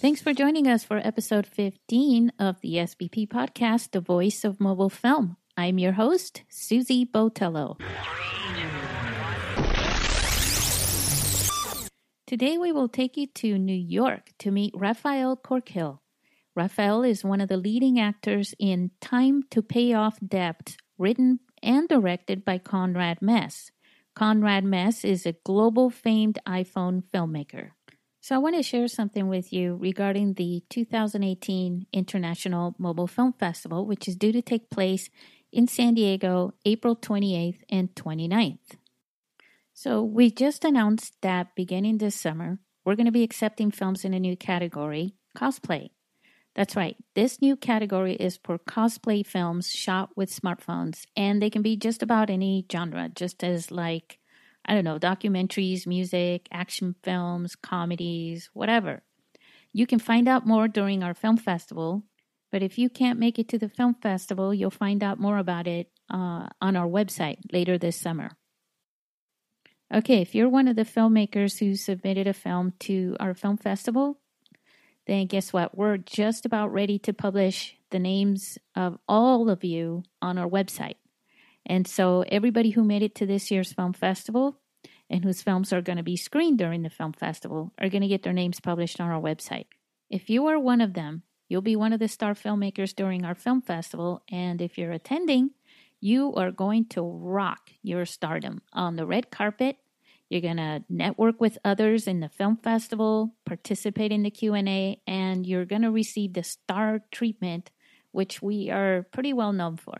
Thanks for joining us for episode 15 of the SBP podcast, The Voice of Mobile Film. I'm your host, Susie Botello. 3, 2, 1. Today we will take you to New York to meet Rafael Corkhill. Rafael is one of the leading actors in Time to Pay Off Debt, written and directed by Conrad Mess. Conrad Mess is a global famed iPhone filmmaker. So I want to share something with you regarding the 2018 International Mobile Film Festival, which is due to take place in San Diego, April 28th and 29th. So we just announced that beginning this summer, we're going to be accepting films in a new category, cosplay. That's right. This new category is for cosplay films shot with smartphones, and they can be just about any genre, just as like documentaries, music, action films, comedies, whatever. You can find out more during our film festival, but if you can't make it to the film festival, you'll find out more about it on our website later this summer. Okay, if you're one of the filmmakers who submitted a film to our film festival, then guess what? We're just about ready to publish the names of all of you on our website. And so everybody who made it to this year's film festival and whose films are going to be screened during the film festival are going to get their names published on our website. If you are one of them, you'll be one of the star filmmakers during our film festival. And if you're attending, you are going to rock your stardom on the red carpet. You're going to network with others in the film festival, participate in the Q&A, and you're going to receive the star treatment, which we are pretty well known for.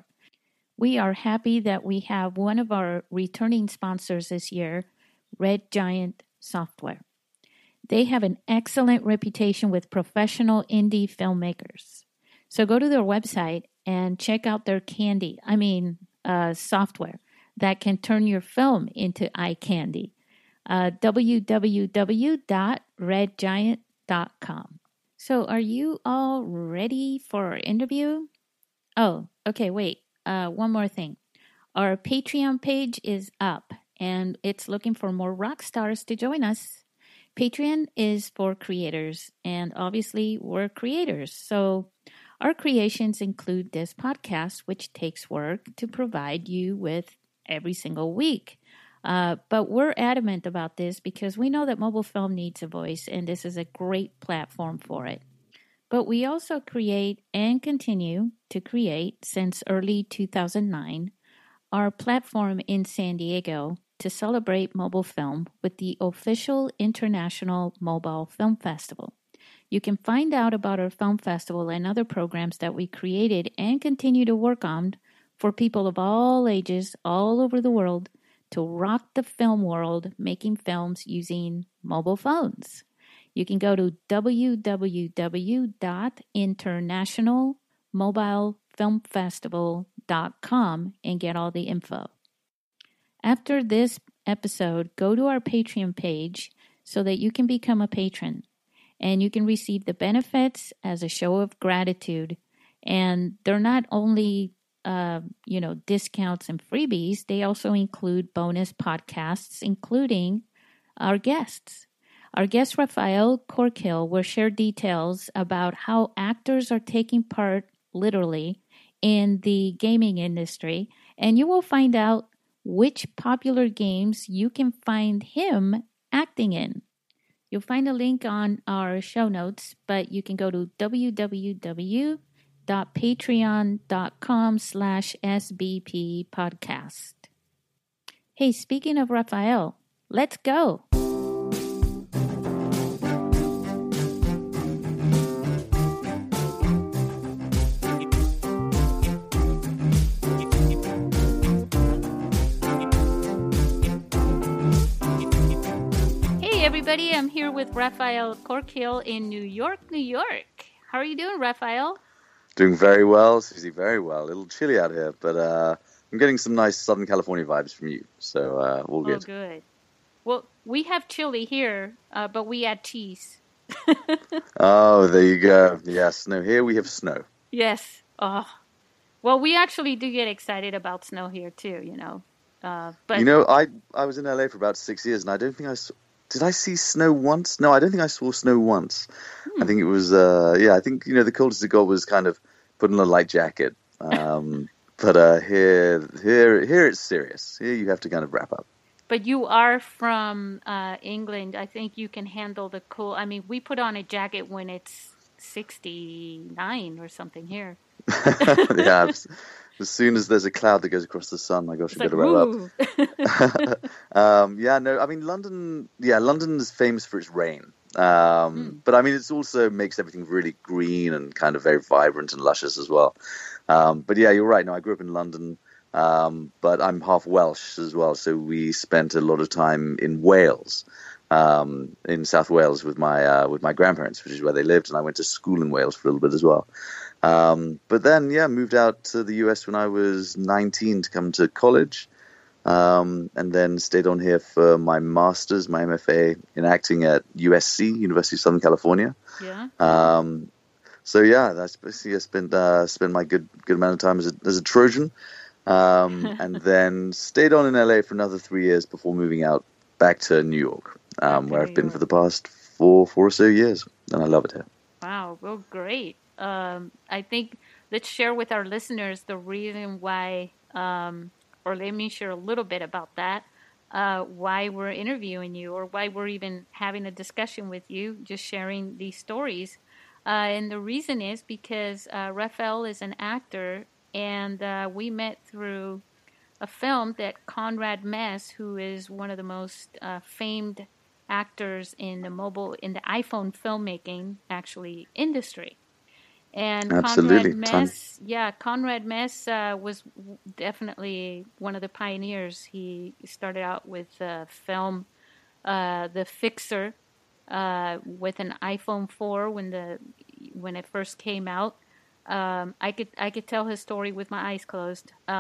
We are happy that we have one of our returning sponsors this year, Red Giant Software. They have an excellent reputation with professional indie filmmakers. So go to their website and check out their software that can turn your film into eye candy. www.redgiant.com. So are you all ready for our interview? Oh, okay, wait. One more thing. Our Patreon page is up, and it's looking for more rock stars to join us. Patreon is for creators, and obviously we're creators. So our creations include this podcast, which takes work to provide you with every single week. But we're adamant about this because we know that mobile film needs a voice, and this is a great platform for it. But we also create and continue to create since early 2009 our platform in San Diego to celebrate mobile film with the official International Mobile Film Festival. You can find out about our film festival and other programs that we created and continue to work on for people of all ages all over the world to rock the film world making films using mobile phones. You can go to www.internationalmobilefilmfestival.com and get all the info. After this episode, go to our Patreon page so that you can become a patron and you can receive the benefits as a show of gratitude. And they're not only, discounts and freebies, they also include bonus podcasts, including our guests. Our guest, Rafael Corkhill, will share details about how actors are taking part, literally, in the gaming industry. And you will find out which popular games you can find him acting in. You'll find a link on our show notes, but you can go to www.patreon.com/SBP podcast. Hey, speaking of Rafael, let's go. Everybody, I'm here with Rafael Corkhill in New York, New York. How are you doing, Rafael? Doing very well, Susie, very well. A little chilly out here, but I'm getting some nice Southern California vibes from you, so all good. Oh, good. Well, we have chili here, but we add cheese. Oh, there you go. Yes, no, here we have snow. Yes. Oh. Well, we actually do get excited about snow here, too, but I was in L.A. for about 6 years, and I don't think I Did I see snow once? No, I don't think I saw snow once. I think it was, I think, the coldest it got was kind of put in a light jacket. But here it's serious. Here you have to kind of wrap up. But you are from England. I think you can handle the cold. I mean, we put on a jacket when it's 69 or something here. Yeah, as soon as there's a cloud that goes across the sun, my gosh, you better wrap up. London. Yeah, London is famous for its rain, but I mean, it also makes everything really green and kind of very vibrant and luscious as well. But yeah, you're right. No, I grew up in London, but I'm half Welsh as well, so we spent a lot of time in Wales, in South Wales, with my grandparents, which is where they lived, and I went to school in Wales for a little bit as well. But then, moved out to the US when I was 19 to come to college, and then stayed on here for my master's, my MFA in acting at USC, University of Southern California. Yeah. That's basically I spent my good amount of time as a Trojan, and then stayed on in LA for another 3 years before moving out back to New York, where I've been for the past four or so years, and I love it here. Wow, well, great. I think let's share with our listeners the reason why, or let me share a little bit about that, why we're interviewing you or why we're even having a discussion with you, just sharing these stories. And the reason is because Rafael is an actor, and we met through a film that Conrad Mess, who is one of the most famed actors in the iPhone filmmaking industry. And absolutely. Conrad Mess was definitely one of the pioneers. He started out with a film, The Fixer, with an iPhone 4 when it first came out. I could tell his story with my eyes closed, but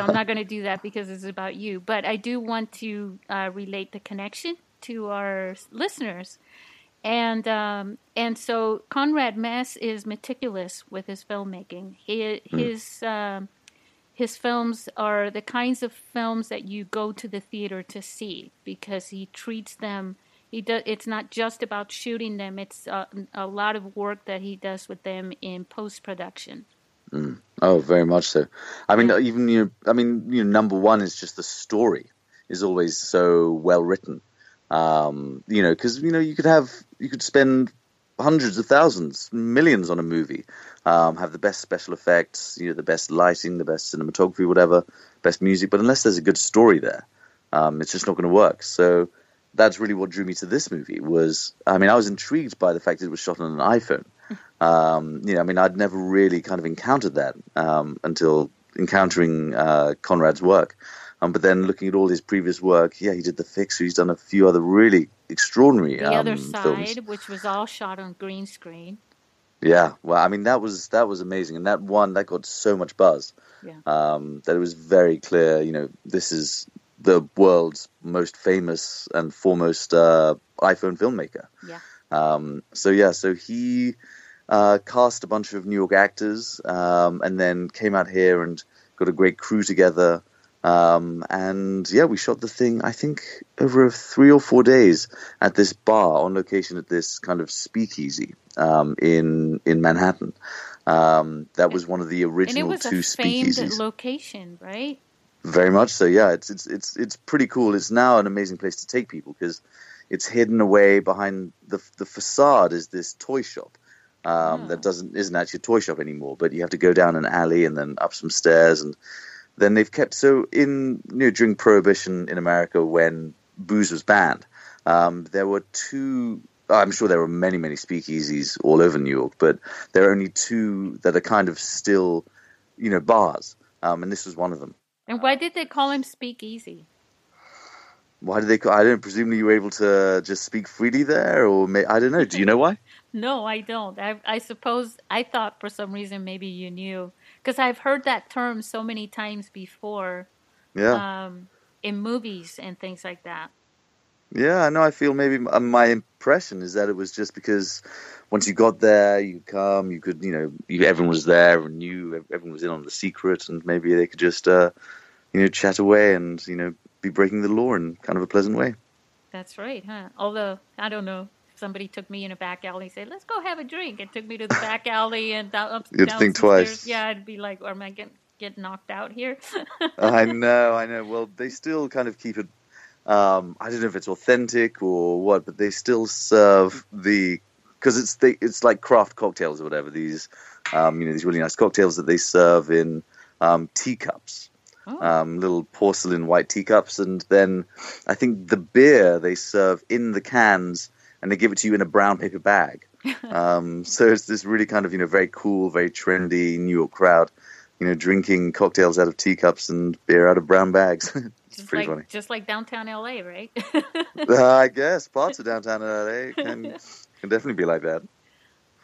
I'm not going to do that because it's about you. But I do want to relate the connection to our listeners. And so Conrad Mess is meticulous with his filmmaking. His films are the kinds of films that you go to the theater to see because he treats them. It's not just about shooting them. It's a lot of work that he does with them in post-production. Mm. Oh, very much so. I mean, number one is just the story is always so well written. Because you could spend hundreds of thousands, millions on a movie, have the best special effects, the best lighting, the best cinematography, whatever, best music, but unless there's a good story there, it's just not going to work. So that's really what drew me to this movie. I was intrigued by the fact that it was shot on an iPhone. I'd never really kind of encountered that until encountering Conrad's work. But then looking at all his previous work, he did The Fixer. He's done a few other really extraordinary films. The Other Side, which was all shot on green screen. Yeah, well, I mean, that was amazing. And that got so much buzz that it was very clear, this is the world's most famous and foremost iPhone filmmaker. Yeah. So he cast a bunch of New York actors and then came out here and got a great crew together. We shot the thing, I think, over 3 or 4 days at this bar on location at this kind of speakeasy in Manhattan. That was one of the original two speakeasies. Famed location, right? Very much so, yeah. It's pretty cool. It's now an amazing place to take people because it's hidden away behind the facade is this toy shop. That isn't actually a toy shop anymore, but you have to go down an alley and then up some stairs and then they've kept, so in during Prohibition in America when booze was banned, there were two, I'm sure there were many, many speakeasies all over New York, but there are only two that are kind of still, bars, and this was one of them. And why did they call him Speakeasy? Why did they call, I don't, presumably you were able to just speak freely there, or I don't know, do you know why? No, I don't. I suppose, I thought for some reason maybe you knew. Because I've heard that term so many times before, in movies and things like that. Yeah, I know. I feel maybe my impression is that it was just because once you got there, everyone was there and everyone was in on the secret, and maybe they could just, chat away and be breaking the law in kind of a pleasant way. That's right, huh? Although, I don't know. Somebody took me in a back alley and said, let's go have a drink. It took me to the back alley and downstairs. You'd think twice. Yeah, I'd be like, or am I get knocked out here? I know. Well, they still kind of keep it, I don't know if it's authentic or what, but they still serve the, because it's like craft cocktails or whatever, these, these really nice cocktails that they serve in teacups. Oh. Little porcelain white teacups, and then I think the beer they serve in the cans, and they give it to you in a brown paper bag. So it's this really kind of very cool, very trendy New York crowd, drinking cocktails out of teacups and beer out of brown bags. It's just pretty funny. Just like downtown LA, right? I guess parts of downtown LA can definitely be like that.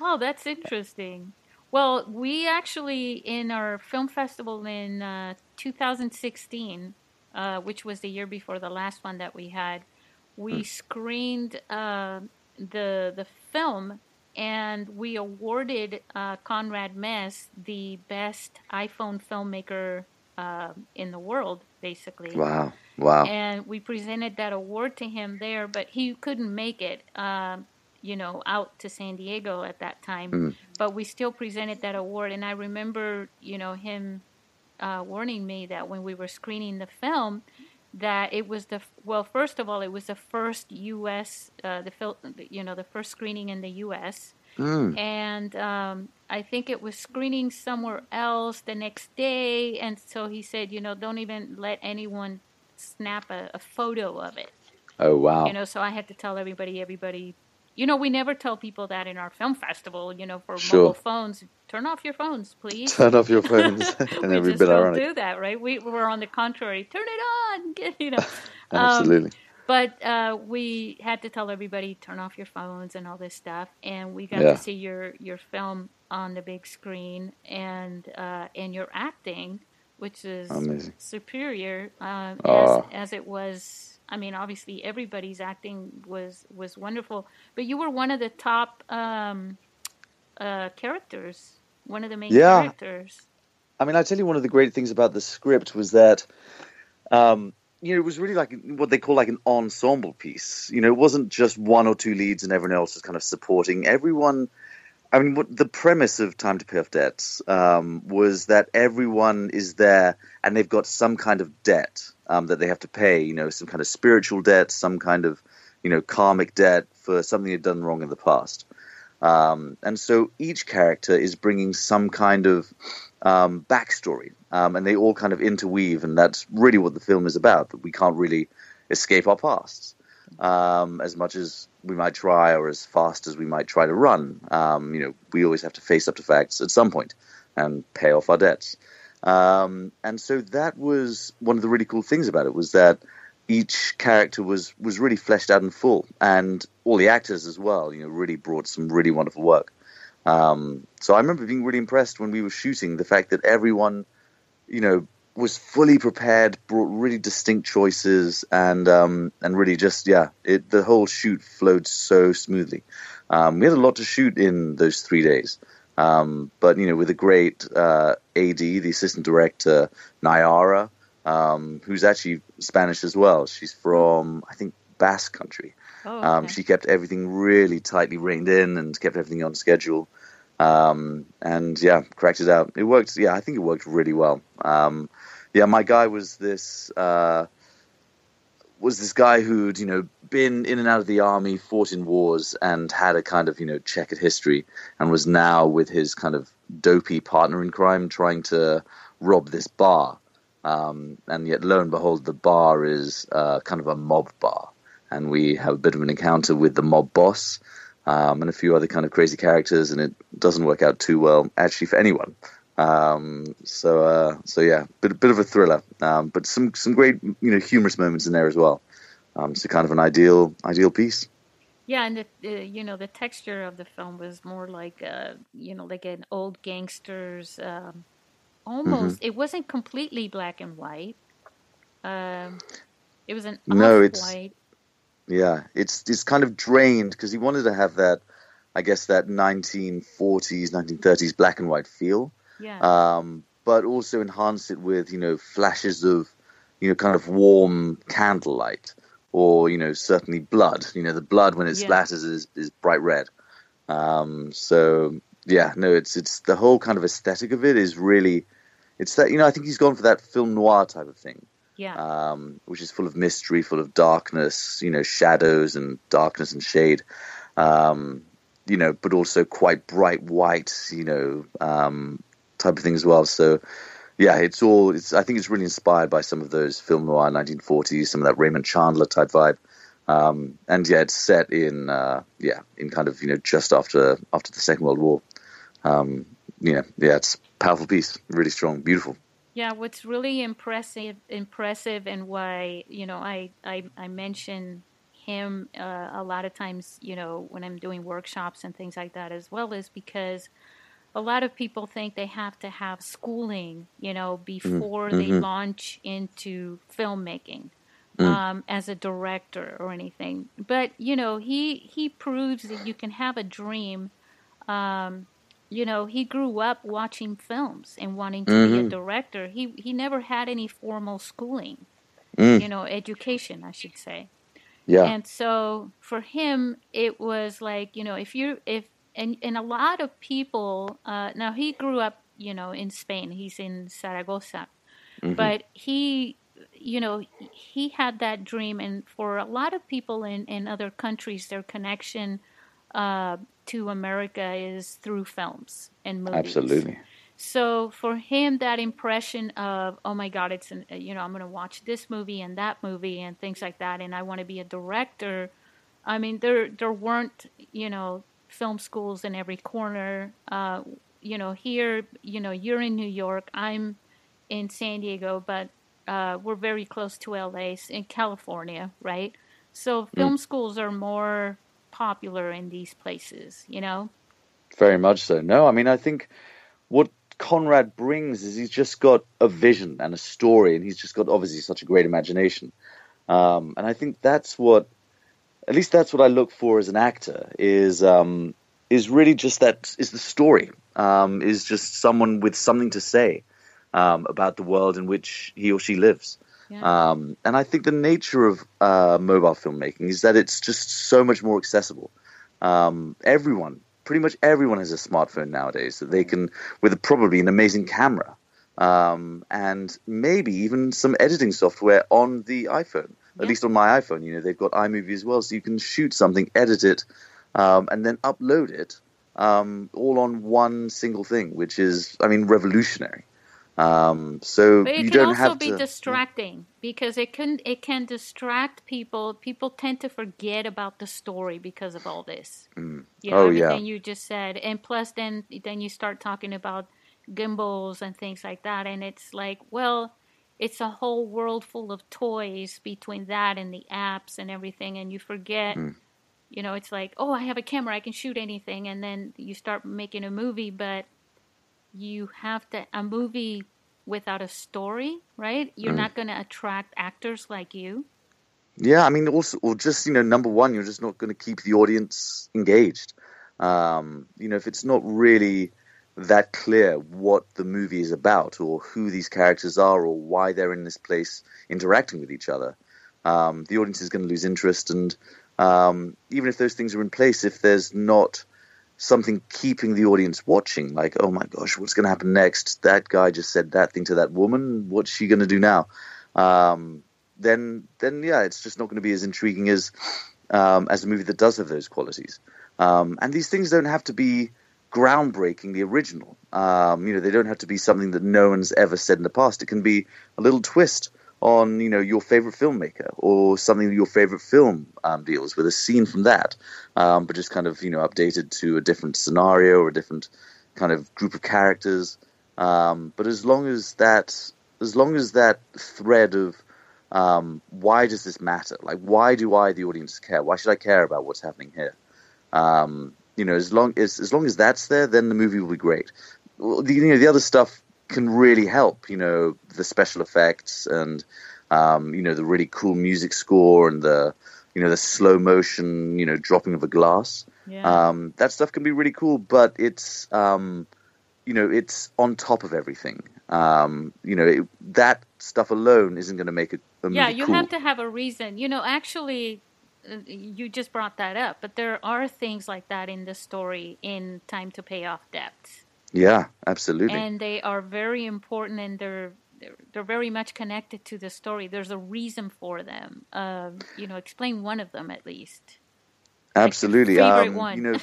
Oh, that's interesting. Well, we actually, in our film festival in 2016, which was the year before the last one that we had, we screened the film, and we awarded Conrad Mess the best iPhone filmmaker in the world, basically. Wow. And we presented that award to him there, but he couldn't make it. Out to San Diego at that time. But we still presented that award. And I remember, him warning me that when we were screening the film, that it was first of all, it was the first U.S., the first screening in the U.S. And I think it was screening somewhere else the next day. And so he said, don't even let anyone snap a photo of it. Oh, wow. So I had to tell everybody, we never tell people that in our film festival, for mobile phones, turn off your phones, please. Turn off your phones. And we just don't do that, right? We're on the contrary. Turn it on, Absolutely. But we had to tell everybody, turn off your phones and all this stuff. And we got to see your film on the big screen and your acting, which is amazing. Superior as it was. I mean, obviously, everybody's acting was wonderful, but you were one of the top characters, one of the main characters. I mean, I tell you, one of the great things about the script was that, it was really like what they call like an ensemble piece. It wasn't just one or two leads and everyone else was kind of supporting everyone. I mean, the premise of Time to Pay Off Debt was that everyone is there and they've got some kind of debt. That they have to pay, some kind of spiritual debt, some kind of, karmic debt for something they've done wrong in the past. And so each character is bringing some kind of backstory, and they all kind of interweave, and that's really what the film is about, that we can't really escape our pasts as much as we might try or as fast as we might try to run. We always have to face up to facts at some point and pay off our debts. And so that was one of the really cool things about it, was that each character was really fleshed out in full, and all the actors as well, really brought some really wonderful work. So I remember being really impressed when we were shooting, the fact that everyone, was fully prepared, brought really distinct choices, and really just, the whole shoot flowed so smoothly. We had a lot to shoot in those 3 days. But, with a great AD, the assistant director, Nayara, who's actually Spanish as well. She's from, I think, Basque Country. Oh, okay. She kept everything really tightly reined in and kept everything on schedule. Cracked it out. It worked. Yeah, I think it worked really well. My guy was this... was this guy who'd, been in and out of the army, fought in wars, and had a kind of, checkered history, and was now with his kind of dopey partner in crime trying to rob this bar. And yet, lo and behold, the bar is kind of a mob bar. And we have a bit of an encounter with the mob boss and a few other kind of crazy characters, and it doesn't work out too well, actually, for anyone. Bit of a thriller, but some great, humorous moments in there as well. So kind of an ideal piece. Yeah. And the texture of the film was more like, like an old gangster's, almost, it wasn't completely black and white. It was an off-white. Yeah. It's kind of drained, cause he wanted to have that, I guess, that 1940s, 1930s black and white feel. Yeah. But also enhance it with, flashes of, kind of warm candlelight, or, you know, certainly blood. You know, the blood when it splatters is bright red. So yeah, no, it's the whole kind of aesthetic of it is really, it's that, you know, I think he's gone for that film noir type of thing. Yeah. Which is full of mystery, full of darkness, you know, shadows and darkness and shade. You know, but also quite bright white, you know, type of thing as well. So yeah, I think it's really inspired by some of those film noir 1940s, some of that Raymond Chandler type vibe. And yeah, it's set in, in kind of, you know, just after the Second World War. It's a powerful piece, really strong, beautiful. Yeah, what's really impressive, and why, you know, I mention him a lot of times, you know, when I'm doing workshops and things like that as well, is because a lot of people think they have to have schooling, you know, before they launch into filmmaking as a director or anything. But, you know, he proves that you can have a dream. You know, he grew up watching films and wanting to be a director. He never had any formal schooling, you know, education, I should say. Yeah. And so for him, it was like, you know, and a lot of people, now he grew up, you know, in Spain, he's in Zaragoza, but he, you know, he had that dream. And for a lot of people in other countries, their connection to America is through films and movies. Absolutely. So for him, that impression of, oh my God, it's an, you know, I'm going to watch this movie and that movie and things like that, and I want to be a director. I mean, there weren't, you know, film schools in every corner. You know, here, you know, you're in New York, I'm in San Diego, but we're very close to LA in California, right? So film schools are more popular in these places, you know? Very much so. No, I mean, I think what Conrad brings is he's just got a vision and a story, and he's just got obviously such a great imagination. And I think that's what, at least that's what I look for as an actor, is really just that, is the story, is just someone with something to say about the world in which he or she lives. Yeah. And I think the nature of mobile filmmaking is that it's just so much more accessible. Pretty much everyone has a smartphone nowadays that they can, with probably an amazing camera, and maybe even some editing software on the iPhone, at least on my iPhone. You know, they've got iMovie as well, so you can shoot something, edit it, and then upload it, all on one single thing, which is, I mean, revolutionary. So but it you can don't also have be to, distracting because it can distract people. People tend to forget about the story because of all this. You know, everything you just said, and plus then you start talking about gimbals and things like that, and it's like, well, it's a whole world full of toys between that and the apps and everything, and you forget. You know, it's like, oh, I have a camera, I can shoot anything, and then you start making a movie, but you have to a movie without a story, right? You're not going to attract actors like you. Yeah, I mean, also, or just, you know, number one, you're just not going to keep the audience engaged. You know, if it's not really that clear what the movie is about, or who these characters are, or why they're in this place interacting with each other, the audience is going to lose interest. And even if those things are in place, if there's not something keeping the audience watching, like, oh my gosh, what's going to happen next? That guy just said that thing to that woman. What's she going to do now? Then yeah, it's just not going to be as intriguing as a movie that does have those qualities. And these things don't have to be groundbreakingly original. You know, they don't have to be something that no one's ever said in the past. It can be a little twist on, you know, your favorite filmmaker, or something that your favorite film deals with, a scene from that, but just kind of, you know, updated to a different scenario or a different kind of group of characters. But as long as that thread of why does this matter? Like, why do I, the audience, care? Why should I care about what's happening here? You know, as long as that's there, then the movie will be great. Well, you know, the other stuff can really help, you know, the special effects and, you know, the really cool music score and the, you know, the slow motion, you know, dropping of a glass. Yeah. That stuff can be really cool, but it's, you know, it's on top of everything. That stuff alone isn't going to make it a movie. Yeah, you have to have a reason. Actually, you just brought that up, but there are things like that in the story in Time to Pay Off Debt. Yeah, absolutely. And they are very important, and they're very much connected to the story. There's a reason for them. Explain one of them at least. Absolutely. Favorite one.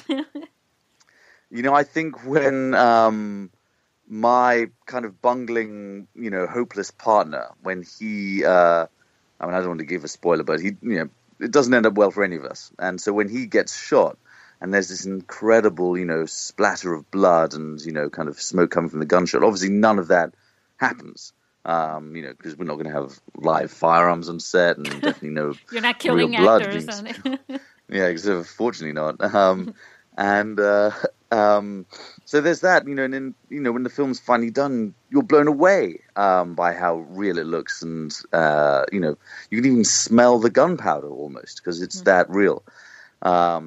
I think when my kind of bungling, hopeless partner, when he, I don't want to give a spoiler, but he, it doesn't end up well for any of us. And so when he gets shot, and there's this incredible, splatter of blood and, kind of smoke coming from the gunshot. Obviously, none of that happens, because we're not going to have live firearms on set and definitely no you're not killing real blood actors on it. Yeah, fortunately not. So there's that, and then, when the film's finally done, you're blown away by how real it looks. And, you can even smell the gunpowder almost because it's that real. But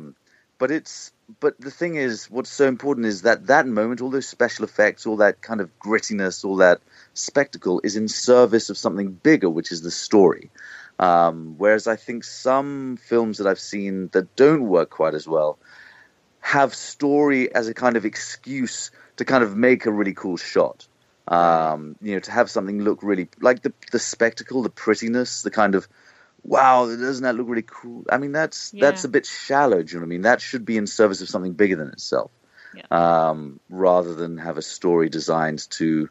the thing is, what's so important is that moment, all those special effects, all that kind of grittiness, all that spectacle is in service of something bigger, which is the story. Whereas I think some films that I've seen that don't work quite as well have story as a kind of excuse to kind of make a really cool shot. To have something look really like the spectacle, the prettiness, the kind of, wow, doesn't that look really cool? I mean, that's a bit shallow, do you know what I mean? That should be in service of something bigger than itself, rather than have a story designed to,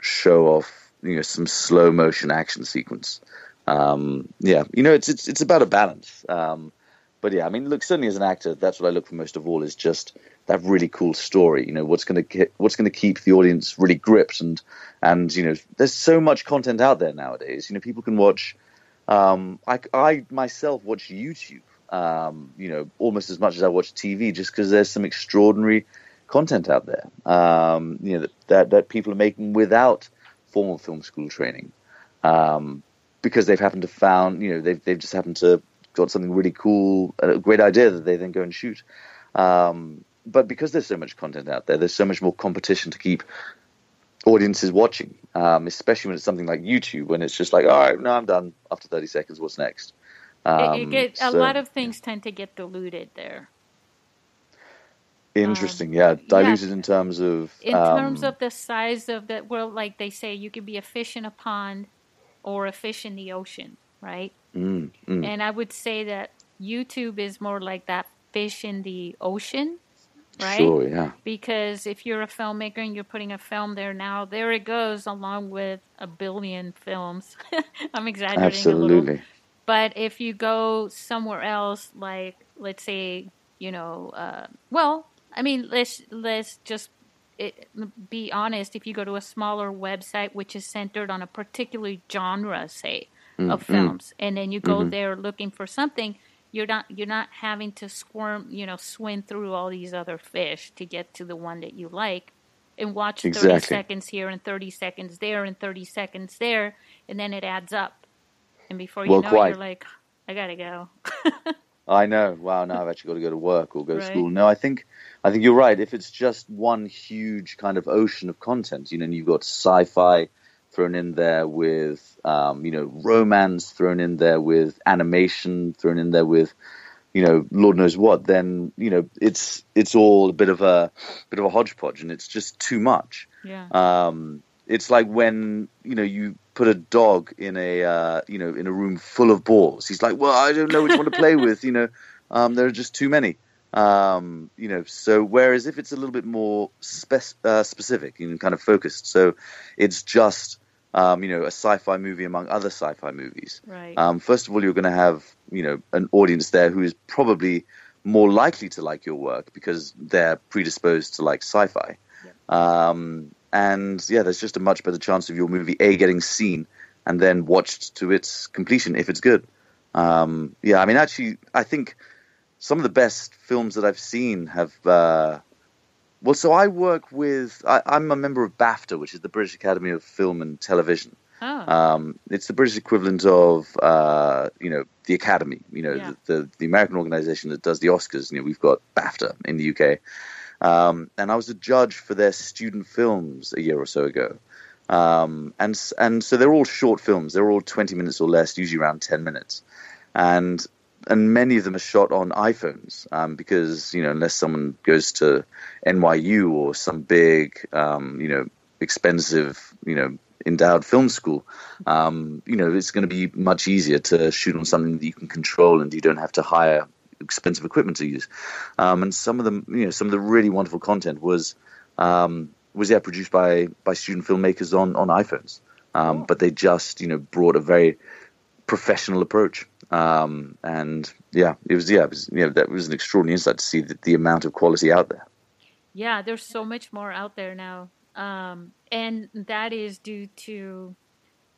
show off, some slow motion action sequence. It's about a balance. But yeah, I mean, look, certainly as an actor, that's what I look for most of all is just that really cool story. What's going to keep the audience really gripped and there's so much content out there nowadays. People can watch. I myself watch YouTube. Almost as much as I watch TV, just because there's some extraordinary content out there. That people are making without formal film school training, because they've happened to found. They've just happened to. Got something really cool, a great idea that they then go and shoot. But because there's so much content out there, there's so much more competition to keep audiences watching, especially when it's something like YouTube, when it's just like, all right, no, I'm done after 30 seconds. What's next? A lot of things tend to get diluted there. Interesting. Diluted in terms of... In terms of the size of the world, like they say, you could be a fish in a pond or a fish in the ocean, right? And I would say that YouTube is more like that fish in the ocean, right? Sure, yeah. Because if you're a filmmaker and you're putting a film there now, there it goes along with a billion films. I'm exaggerating a little. But if you go somewhere else, like let's say, let's just be honest. If you go to a smaller website, which is centered on a particular genre, say, of films, and then you go there looking for something, you're not having to swim through all these other fish to get to the one that you like, and watch 30 seconds here and 30 seconds there and 30 seconds there, and then it adds up, and before you it, you're like, I gotta go. I know. Wow, now I've actually got to go to work or go to school. No, I think you're right. If it's just one huge kind of ocean of content, and you've got sci-fi thrown in there with, romance thrown in there with animation thrown in there with, Lord knows what, then, it's all a bit of a hodgepodge and it's just too much. Yeah. It's like when, you put a dog in a room full of balls, he's like, well, I don't know which one to play with, there are just too many. So whereas if it's a little bit more specific and kind of focused, so it's just, a sci-fi movie among other sci-fi movies. Right. First of all, you're going to have, an audience there who is probably more likely to like your work because they're predisposed to like sci-fi. Yep. There's just a much better chance of your movie, getting seen and then watched to its completion if it's good. I think some of the best films that I've seen have, I'm a member of BAFTA, which is the British Academy of Film and Television. Oh. It's the British equivalent of, the Academy, the American organization that does the Oscars. We've got BAFTA in the UK. And I was a judge for their student films a year or so ago. And so they're all short films. They're all 20 minutes or less, usually around 10 minutes. And many of them are shot on iPhones, because, you know, unless someone goes to NYU or some big, you know, expensive, you know, endowed film school, you know, it's going to be much easier to shoot on something that you can control and you don't have to hire expensive equipment to use. And some of them, you know, some of the really wonderful content was produced by student filmmakers on iPhones. But they just, you know, brought a very professional approach. And it was an extraordinary insight to see the amount of quality out there. Yeah, there's so much more out there now. And that is due to,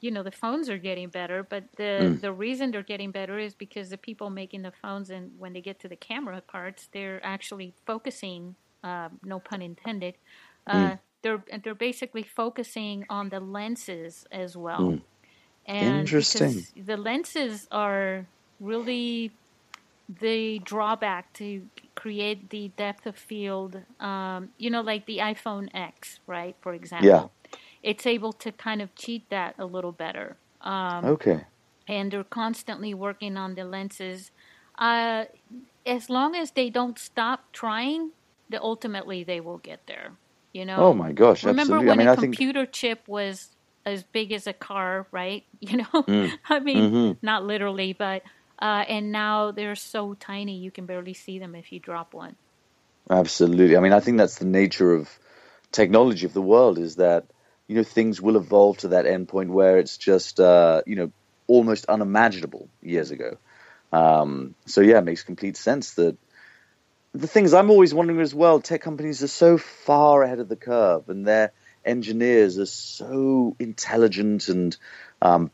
you know, the phones are getting better, but the reason they're getting better is because the people making the phones, and when they get to the camera parts, they're actually focusing, no pun intended, they're basically focusing on the lenses as well. And interesting. The lenses are really the drawback to create the depth of field, you know, like the iPhone X, right, for example. Yeah. It's able to kind of cheat that a little better. Okay. And they're constantly working on the lenses. As long as they don't stop trying, ultimately they will get there, you know. Oh, my gosh, absolutely. Remember when a computer chip was as big as a car, right? You know, not literally, but and now they're so tiny you can barely see them if you drop one. Absolutely. I mean, I think that's the nature of technology of the world, is that, you know, things will evolve to that end point where it's just, you know, almost unimaginable years ago. So, yeah, it makes complete sense that the things I'm always wondering as well, tech companies are so far ahead of the curve, and they're engineers are so intelligent and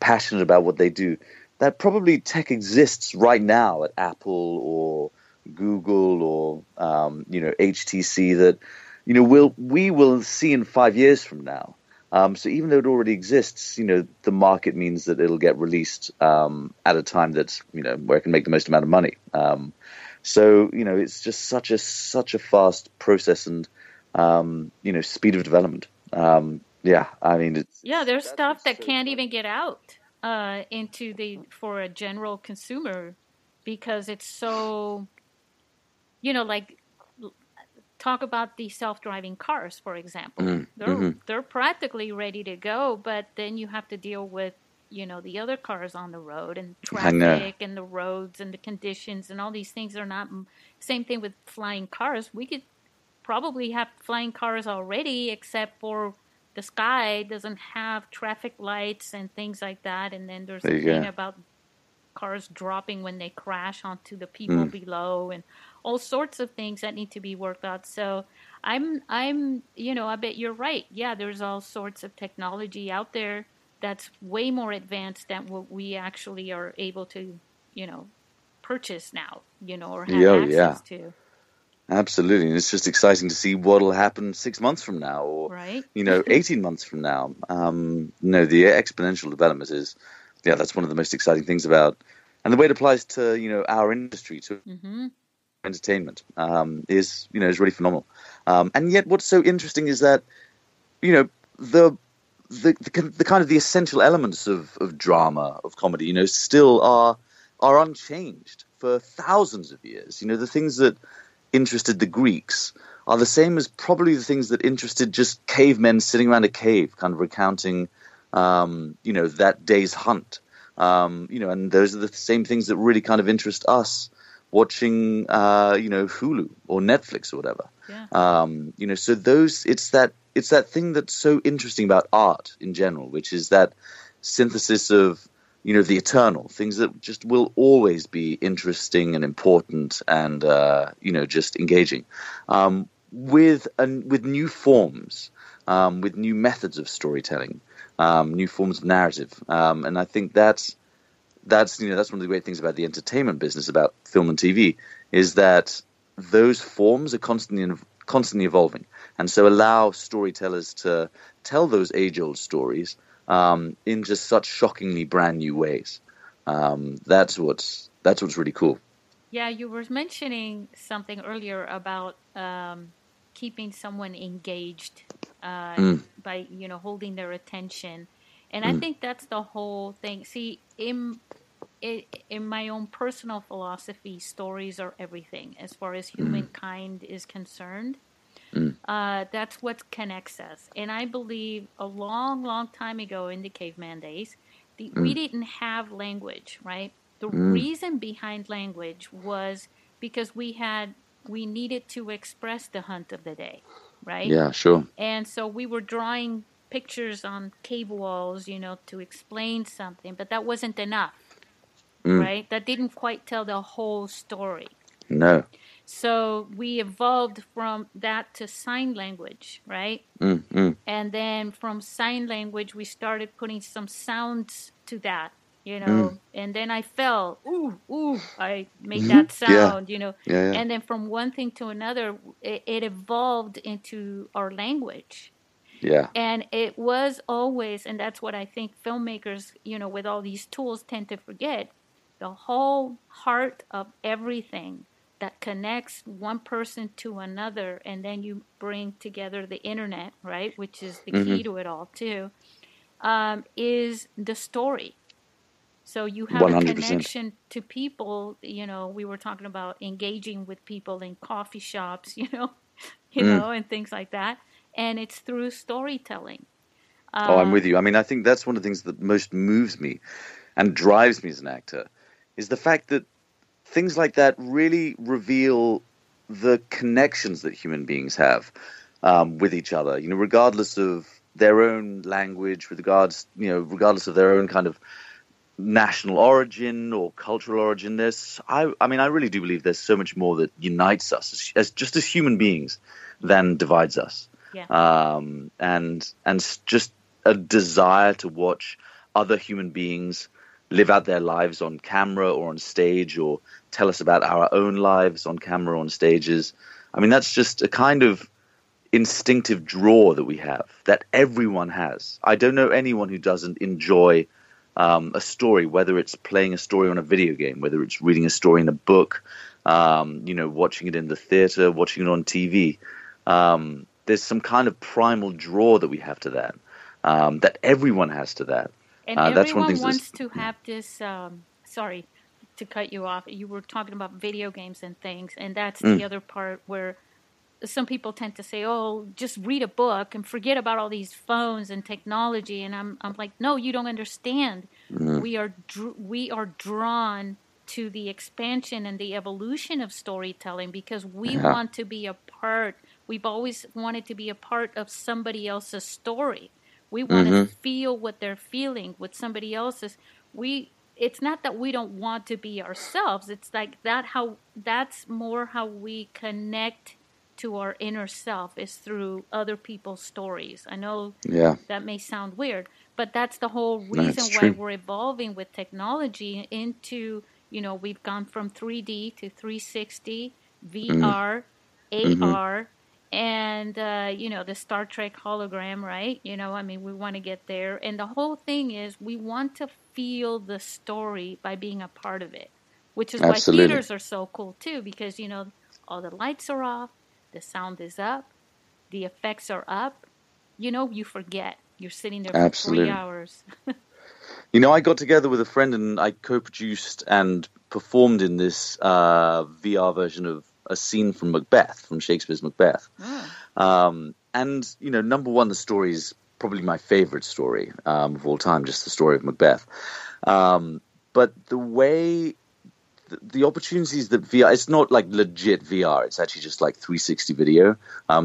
passionate about what they do, that probably tech exists right now at Apple or Google or you know, HTC that, you know, we will see in 5 years from now. So even though it already exists, you know, the market means that it'll get released at a time that's, you know, where it can make the most amount of money. So you know, it's just such a fast process and you know, speed of development. There's stuff that can't even get out for a general consumer because it's so, you know, like, talk about the self-driving cars, for example. They're practically ready to go, but then you have to deal with, you know, the other cars on the road and traffic and the roads and the conditions and all these things are not. Same thing with flying cars. We could probably have flying cars already, except for the sky doesn't have traffic lights and things like that. And then there's the thing about cars dropping when they crash onto the people below, and all sorts of things that need to be worked out. So I'm, you know, I bet you're right. Yeah, there's all sorts of technology out there that's way more advanced than what we actually are able to, you know, purchase now, you know, or have access to. Absolutely. And it's just exciting to see what will happen 6 months from now or, you know, 18 months from now. No, the exponential development is, that's one of the most exciting things about, and the way it applies to, you know, our industry, to entertainment, is, you know, is really phenomenal. And yet what's so interesting is that, you know, the kind of the essential elements of drama, of comedy, you know, still are unchanged for thousands of years. You know, the things that interested the Greeks are the same as probably the things that interested just cavemen sitting around a cave, kind of recounting, you know, that day's hunt. You know, and those are the same things that really kind of interest us watching, you know, Hulu or Netflix or whatever. Yeah. You know, so it's that thing that's so interesting about art in general, which is that synthesis of, you know, the eternal, things that just will always be interesting and important and, you know, just engaging, with new forms, with new methods of storytelling, new forms of narrative. And I think that's, you know, that's one of the great things about the entertainment business, about film and TV, is that those forms are constantly evolving. And so allow storytellers to tell those age-old stories in just such shockingly brand new ways. That's what's really cool. Yeah, you were mentioning something earlier about keeping someone engaged by, you know, holding their attention. And I think that's the whole thing. See, in my own personal philosophy, stories are everything as far as humankind is concerned. That's what connects us. And I believe a long, long time ago in the caveman days, we didn't have language, right? The reason behind language was because we needed to express the hunt of the day, right? Yeah, sure. And so we were drawing pictures on cave walls, you know, to explain something, but that wasn't enough, right? That didn't quite tell the whole story. No. So we evolved from that to sign language, right? And then from sign language, we started putting some sounds to that, you know, and then I fell. Ooh, I made that sound, you know. Yeah, yeah. And then from one thing to another, it evolved into our language. Yeah. And it was always, and that's what I think filmmakers, you know, with all these tools tend to forget, the whole heart of everything that connects one person to another, and then you bring together the internet, right, which is the key to it all too, is the story. So you have 100%. A connection to people, you know, we were talking about engaging with people in coffee shops, you know, and things like that. And it's through storytelling. I'm with you. I mean, I think that's one of the things that most moves me and drives me as an actor is the fact that things like that really reveal the connections that human beings have with each other, you know, regardless of their own language, regardless of their own kind of national origin or cultural origin. I really do believe there's so much more that unites us as human beings than divides us. Yeah. And just a desire to watch other human beings live out their lives on camera or on stage, or tell us about our own lives on camera, on stages. I mean, that's just a kind of instinctive draw that we have, that everyone has. I don't know anyone who doesn't enjoy a story, whether it's playing a story on a video game, whether it's reading a story in a book, you know, watching it in the theater, watching it on TV. There's some kind of primal draw that we have to that, that everyone has to that. And everyone wants to have this, sorry to cut you off. You were talking about video games and things, and that's the other part where some people tend to say, oh, just read a book and forget about all these phones and technology. And I'm like, no, you don't understand. We are drawn to the expansion and the evolution of storytelling because we want to be a part. We've always wanted to be a part of somebody else's story. We want to feel what they're feeling with somebody else's. It's not that we don't want to be ourselves. It's like that's more how we connect to our inner self is through other people's stories. I know that may sound weird, but that's the whole reason why we're evolving with technology into, you know, we've gone from 3D to 360, VR, AR, and, you know, the Star Trek hologram, right? You know, I mean, we want to get there. And the whole thing is we want to feel the story by being a part of it, which is why theaters are so cool, too, because, you know, all the lights are off, the sound is up, the effects are up. You know, you forget. You're sitting there for 3 hours. You know, I got together with a friend and I co-produced and performed in this VR version of a scene from Macbeth, from Shakespeare's Macbeth. And, you know, number one, the story is probably my favorite story of all time, just the story of Macbeth. But the way, the opportunities that VR, it's not like legit VR, it's actually just like 360 video.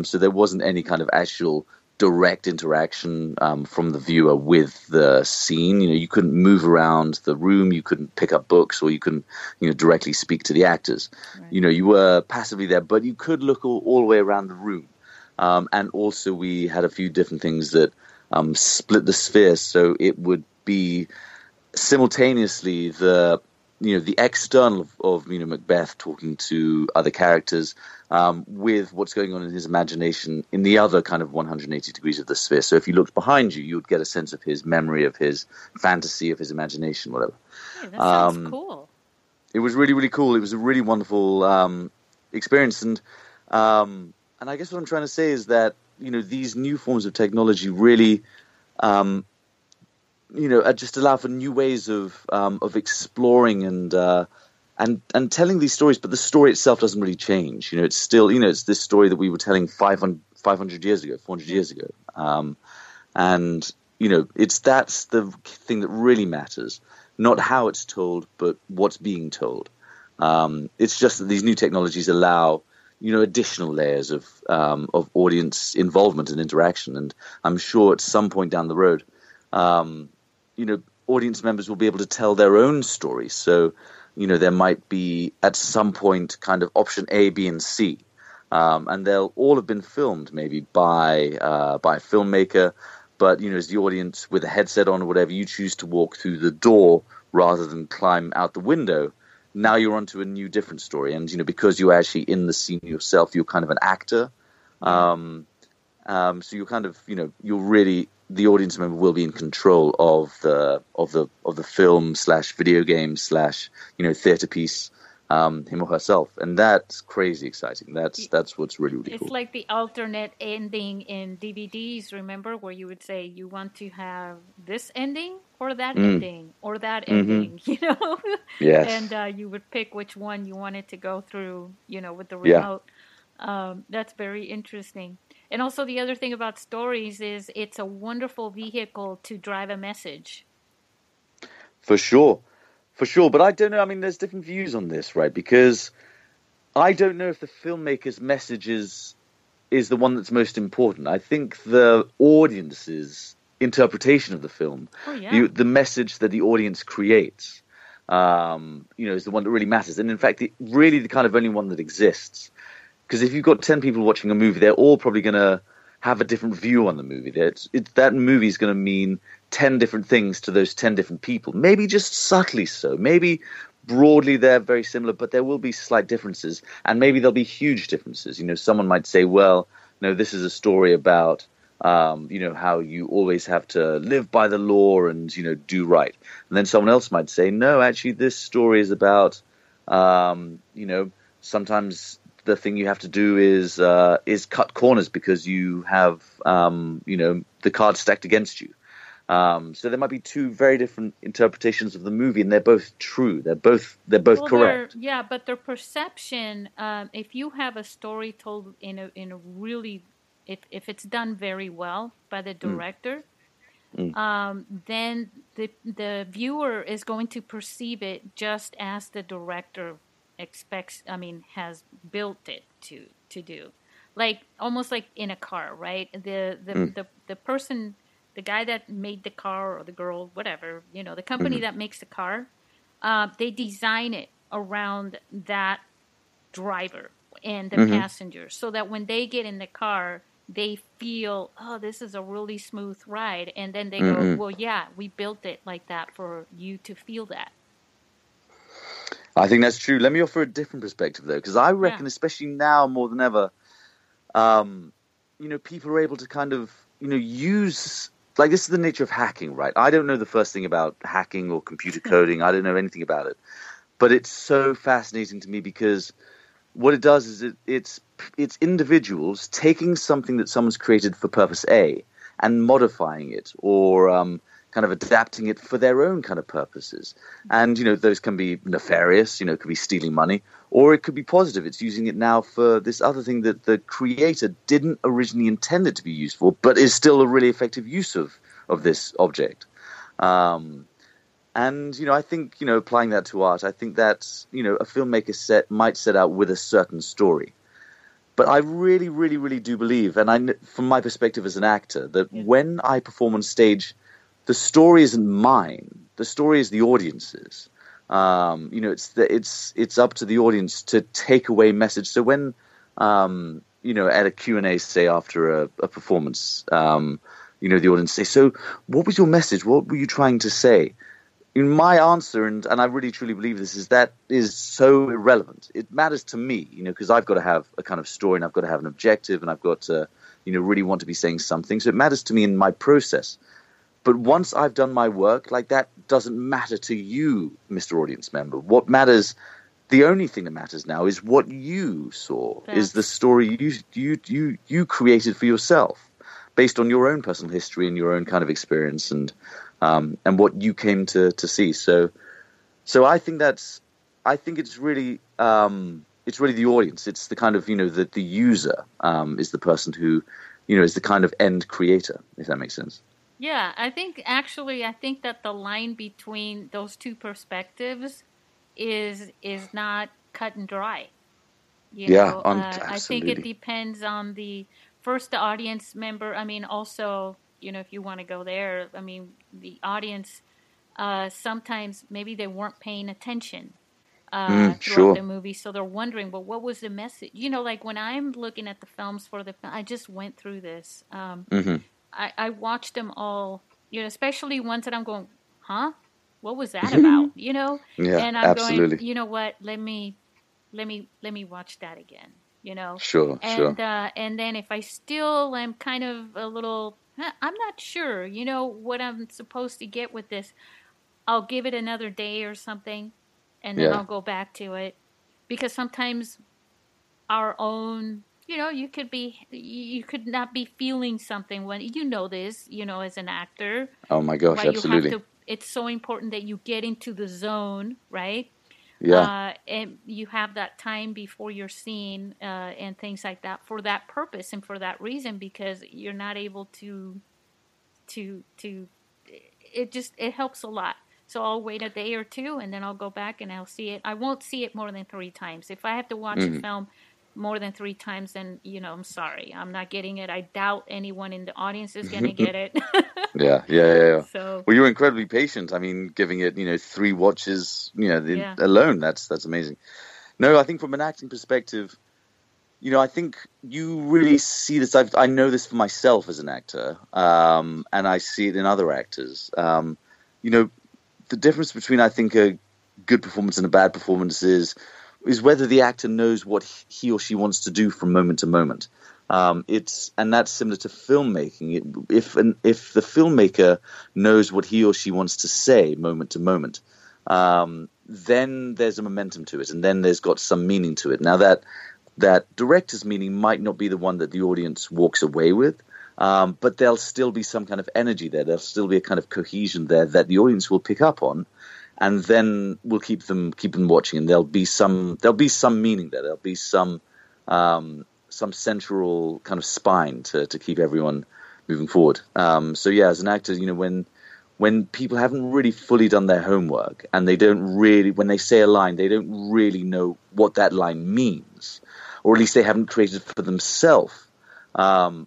So there wasn't any kind of actual direct interaction from the viewer with the scene. You know, you couldn't move around the room, you couldn't pick up books, or you couldn't, you know, directly speak to the actors. Right. You know, you were passively there, but you could look all the way around the room. And also we had a few different things that split the sphere, so it would be simultaneously the external of you know, Macbeth talking to other characters with what's going on in his imagination in the other kind of 180 degrees of the sphere. So if you looked behind you, you would get a sense of his memory, of his fantasy, of his imagination, whatever. Hey, that sounds cool. It was really, really cool. It was a really wonderful experience. And And I guess what I'm trying to say is that, you know, these new forms of technology really, you know, just allow for new ways of exploring and telling these stories. But the story itself doesn't really change. You know, it's still, you know, it's this story that we were telling 500 years ago, 400 years ago. And, you know, that's the thing that really matters, not how it's told, but what's being told. It's just that these new technologies allow, you know, additional layers of audience involvement and interaction. And I'm sure at some point down the road, you know, audience members will be able to tell their own story. So, you know, there might be at some point kind of option A, B, and C. And they'll all have been filmed maybe by a filmmaker, but, you know, as the audience with a headset on or whatever, you choose to walk through the door rather than climb out the window. Now you're onto a new different story. And, you know, because you're actually in the scene yourself, you're kind of an actor. So you're kind of, you know, you're really, the audience member will be in control of the film / video game / you know, theater piece, him or herself. And that's crazy exciting. That's what's really cool. It's like the alternate ending in DVDs, remember, where you would say you want to have this ending or that ending or that ending, you know? Yes. And you would pick which one you wanted to go through, you know, with the remote. Yeah. That's very interesting. And also the other thing about stories is it's a wonderful vehicle to drive a message. For sure. But I don't know. I mean, there's different views on this, right? Because I don't know if the filmmaker's message is the one that's most important. I think the audience's interpretation of the film, the message that the audience creates, you know, is the one that really matters. And in fact, really the kind of only one that exists. Because if you've got 10 people watching a movie, they're all probably going to have a different view on the movie. That movie is going to mean 10 different things to those 10 different people. Maybe just subtly so. Maybe broadly they're very similar, but there will be slight differences. And maybe there'll be huge differences. You know, someone might say, well, no, this is a story about, you know, how you always have to live by the law and, you know, do right. And then someone else might say, no, actually this story is about, you know, sometimes the thing you have to do is cut corners because you have, you know, the cards stacked against you. So there might be two very different interpretations of the movie, and they're both true. They're both correct. But their perception, if you have a story told in a really, if it's done very well by the director, then the viewer is going to perceive it just as the director has built it to do, like almost like in a car, right? The person, the guy that made the car or the girl, whatever, you know, the company that makes the car, they design it around that driver and the passenger, so that when they get in the car, they feel, oh, this is a really smooth ride, and then they go, well, yeah, we built it like that for you to feel that. I think that's true. Let me offer a different perspective, though, because I reckon, especially now more than ever, you know, people are able to kind of, you know, use, like, this is the nature of hacking, right? I don't know the first thing about hacking or computer coding. I don't know anything about it. But it's so fascinating to me because what it does is it's individuals taking something that someone's created for purpose A and modifying it or kind of adapting it for their own kind of purposes. And, you know, those can be nefarious, you know, it could be stealing money, or it could be positive. It's using it now for this other thing that the creator didn't originally intend it to be used for, but is still a really effective use of this object. And, you know, I think, you know, applying that to art, I think that's, you know, a filmmaker might set out with a certain story. But I really, really, really do believe, and from my perspective as an actor, that when I perform on stage, the story isn't mine. The story is the audience's. You know, it's up to the audience to take away message. So when, you know, at a Q&A, say after a performance, you know, the audience say, so what was your message? What were you trying to say? In my answer, and I really truly believe this, is that is so irrelevant. It matters to me, you know, because I've got to have a kind of story and I've got to have an objective and I've got to, you know, really want to be saying something. So it matters to me in my process. But once I've done my work, like, that doesn't matter to you, Mr. Audience Member. What matters The only thing that matters now is what you saw, is the story you created for yourself based on your own personal history and your own kind of experience and what you came to see. So I think it's really the audience. It's the kind of, the user is the person who, is the kind of end creator, if that makes sense. Yeah, I think that the line between those two perspectives is not cut and dry. I think it depends on the audience member. I mean, also, if you want to go there, I mean, the audience sometimes maybe they weren't paying attention throughout the movie, so they're wondering, well, what was the message? Like when I'm looking at the films for the film, I just went through this. I watched them all, especially ones that I'm going, huh? What was that about? Yeah, and I'm absolutely going, you know what? Let me watch that again. And then if I still am kind of a little, I'm not sure, what I'm supposed to get with this, I'll give it another day or something, and then I'll go back to it, because sometimes our own, you could not be feeling something when this, as an actor. Oh my gosh, absolutely. It's so important that you get into the zone, right? Yeah. And you have that time before your scene and things like that for that purpose and for that reason, because you're not able to it helps a lot. So I'll wait a day or two and then I'll go back and I'll see it. I won't see it more than 3 times. If I have to watch a film more than 3 times, then, I'm sorry, I'm not getting it. I doubt anyone in the audience is going to get it. Yeah. So, well, you're incredibly patient. I mean, giving it, 3 watches, alone, that's amazing. No, I think from an acting perspective, I think you really see this. I know this for myself as an actor, and I see it in other actors. The difference between, I think, a good performance and a bad performance is whether the actor knows what he or she wants to do from moment to moment. And that's similar to filmmaking. If the filmmaker knows what he or she wants to say moment to moment, then there's a momentum to it, and then there's got some meaning to it. Now that director's meaning might not be the one that the audience walks away with, but there'll still be some kind of energy there. There'll still be a kind of cohesion there that the audience will pick up on. And then we'll keep them watching, and there'll be some meaning there. There'll be some central kind of spine to keep everyone moving forward. As an actor, when people haven't really fully done their homework and they don't really, when they say a line, they don't really know what that line means, or at least they haven't created for themselves, a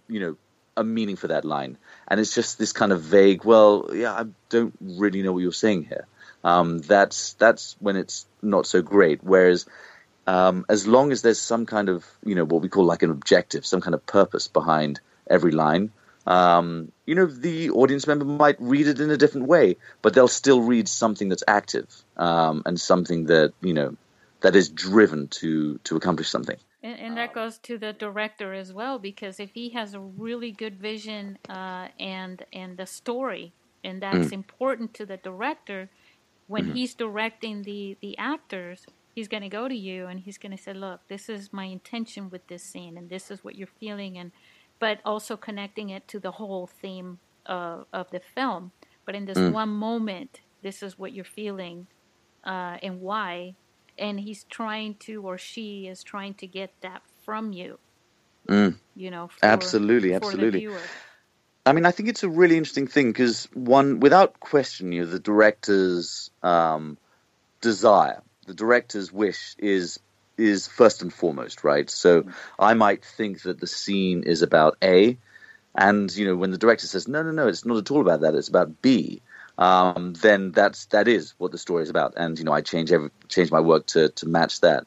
meaning for that line. And it's just this kind of vague, I don't really know what you're saying here. That's when it's not so great. Whereas, as long as there's some kind of, what we call like an objective, some kind of purpose behind every line, the audience member might read it in a different way, but they'll still read something that's active, and something that, that is driven to accomplish something. And that goes to the director as well, because if he has a really good vision, and the story, and that's important to the director, when he's directing the actors, he's going to go to you and he's going to say, look, this is my intention with this scene, and this is what you're feeling, but also connecting it to the whole theme of the film. But in this one moment, this is what you're feeling and why. And he's trying to, or she is trying to get that from you, absolutely. The viewer. I mean, I think it's a really interesting thing because one, without question, the director's desire, the director's wish is first and foremost, right? So I might think that the scene is about A, and when the director says, no, it's not at all about that, it's about B, then that is what the story is about, and I change my work to match that.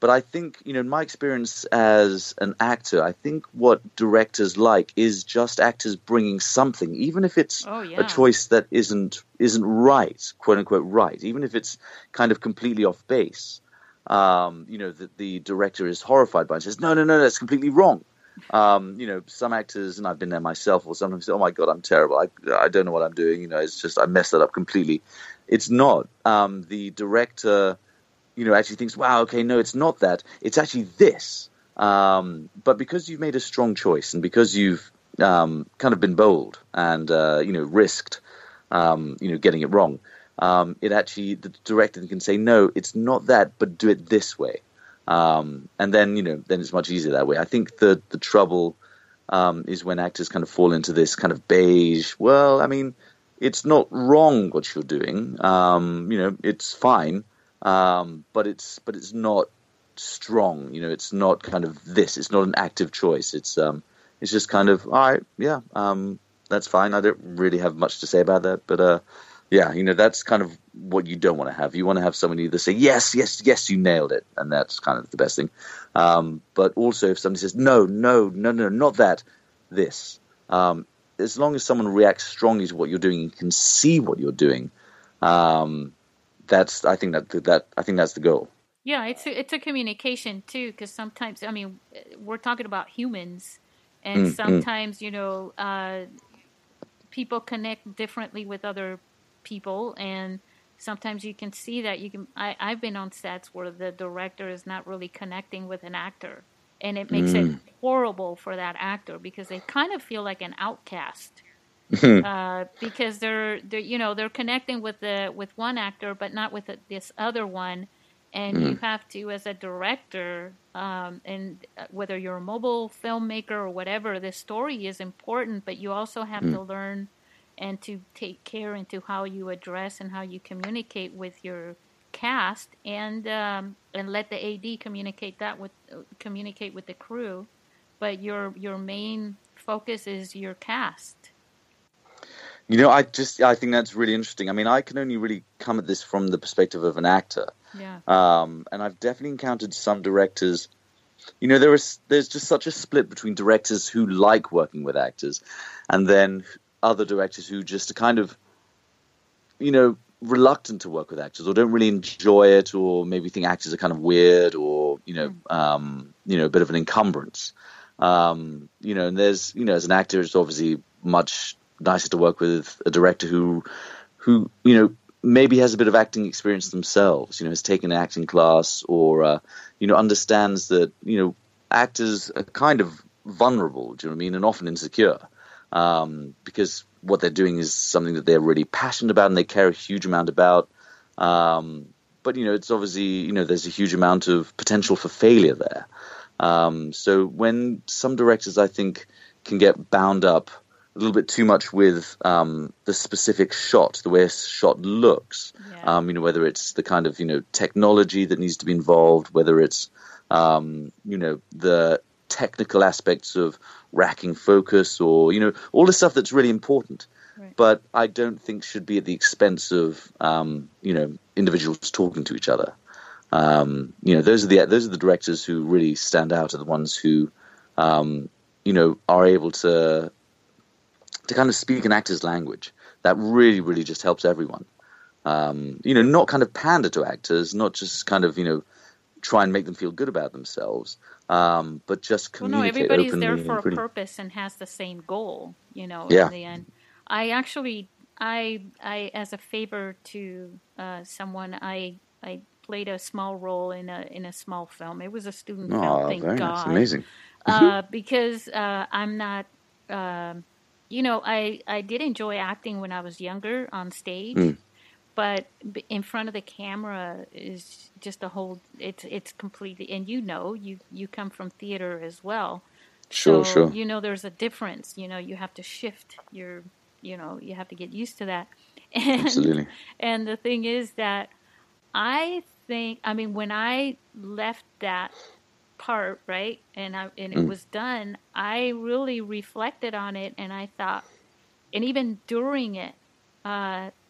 But I think, in my experience as an actor, I think what directors like is just actors bringing something, even if it's a choice that isn't right, quote unquote right, even if it's kind of completely off base. That the director is horrified by and says, no, that's completely wrong. Some actors, and I've been there myself, will sometimes say, oh my God, I'm terrible. I don't know what I'm doing. It's just I messed that up completely. It's not. The director you know, actually thinks, wow, okay, no, it's not that. It's actually this. But because you've made a strong choice and because you've kind of been bold and, you know, risked, you know, getting it wrong, it actually, the director can say, no, it's not that, but do it this way. And then, you know, then it's much easier that way. I think the trouble is when actors kind of fall into this kind of beige, well, I mean, it's not wrong what you're doing. You know, it's fine. But it's not strong, you know, it's not kind of this, it's not an active choice. It's just kind of, all right, yeah, that's fine. I don't really have much to say about that, but, yeah, you know, that's kind of what you don't want to have. You want to have someone either say, yes, yes, yes, you nailed it. And that's kind of the best thing. But also if somebody says, no, no, no, no, not that, this, as long as someone reacts strongly to what you're doing and can see what you're doing, I think that's the goal. Yeah, it's a communication too, because sometimes, I mean, we're talking about humans, and sometimes you know, people connect differently with other people, and sometimes you can see that you can. I've been on sets where the director is not really connecting with an actor, and it makes it horrible for that actor because they kind of feel like an outcast. Because they're you know, they're connecting with one actor but not with this other one, and you have to, as a director, and whether you're a mobile filmmaker or whatever, the story is important, but you also have to learn and to take care into how you address and how you communicate with your cast, and let the AD communicate with the crew, but your main focus is your cast. You know, I think that's really interesting. I mean, I can only really come at this from the perspective of an actor. Yeah. And I've definitely encountered some directors. You know, there's just such a split between directors who like working with actors and then other directors who just are kind of, you know, reluctant to work with actors or don't really enjoy it, or maybe think actors are kind of weird or, you know, you know, a bit of an encumbrance. You know, and there's, you know, as an actor, it's obviously much nicer to work with a director who you know, maybe has a bit of acting experience themselves, you know, has taken an acting class, or you know, understands that, you know, actors are kind of vulnerable, do you know what I mean, and often insecure, because what they're doing is something that they're really passionate about and they care a huge amount about, but you know, it's obviously, you know, there's a huge amount of potential for failure there, so when some directors, I think, can get bound up a little bit too much with the specific shot, the way a shot looks, you know, whether it's the kind of, you know, technology that needs to be involved, whether it's, you know, the technical aspects of racking focus, or, you know, all the stuff that's really important, right, but I don't think should be at the expense of, you know, individuals talking to each other. You know, those are the directors who really stand out, are the ones who, you know, are able to kind of speak an actor's language. That really, really just helps everyone. You know, not kind of pander to actors, not just kind of, you know, try and make them feel good about themselves, but just communicate openly. Well, no, everybody's there for a purpose and has the same goal, you know, in the end. I actually, I as a favor to someone, I played a small role in a small film. It was a student film, thank God. Nice. Amazing. Because I'm not... you know, I did enjoy acting when I was younger on stage, but in front of the camera is just a whole, it's completely, and you know, you come from theater as well. Sure. You know, there's a difference, you know, you have to shift your, you know, you have to get used to that. And, absolutely. And the thing is that I think, I mean, when I left that part, right, and it was done, I really reflected on it, and I thought, and even during it,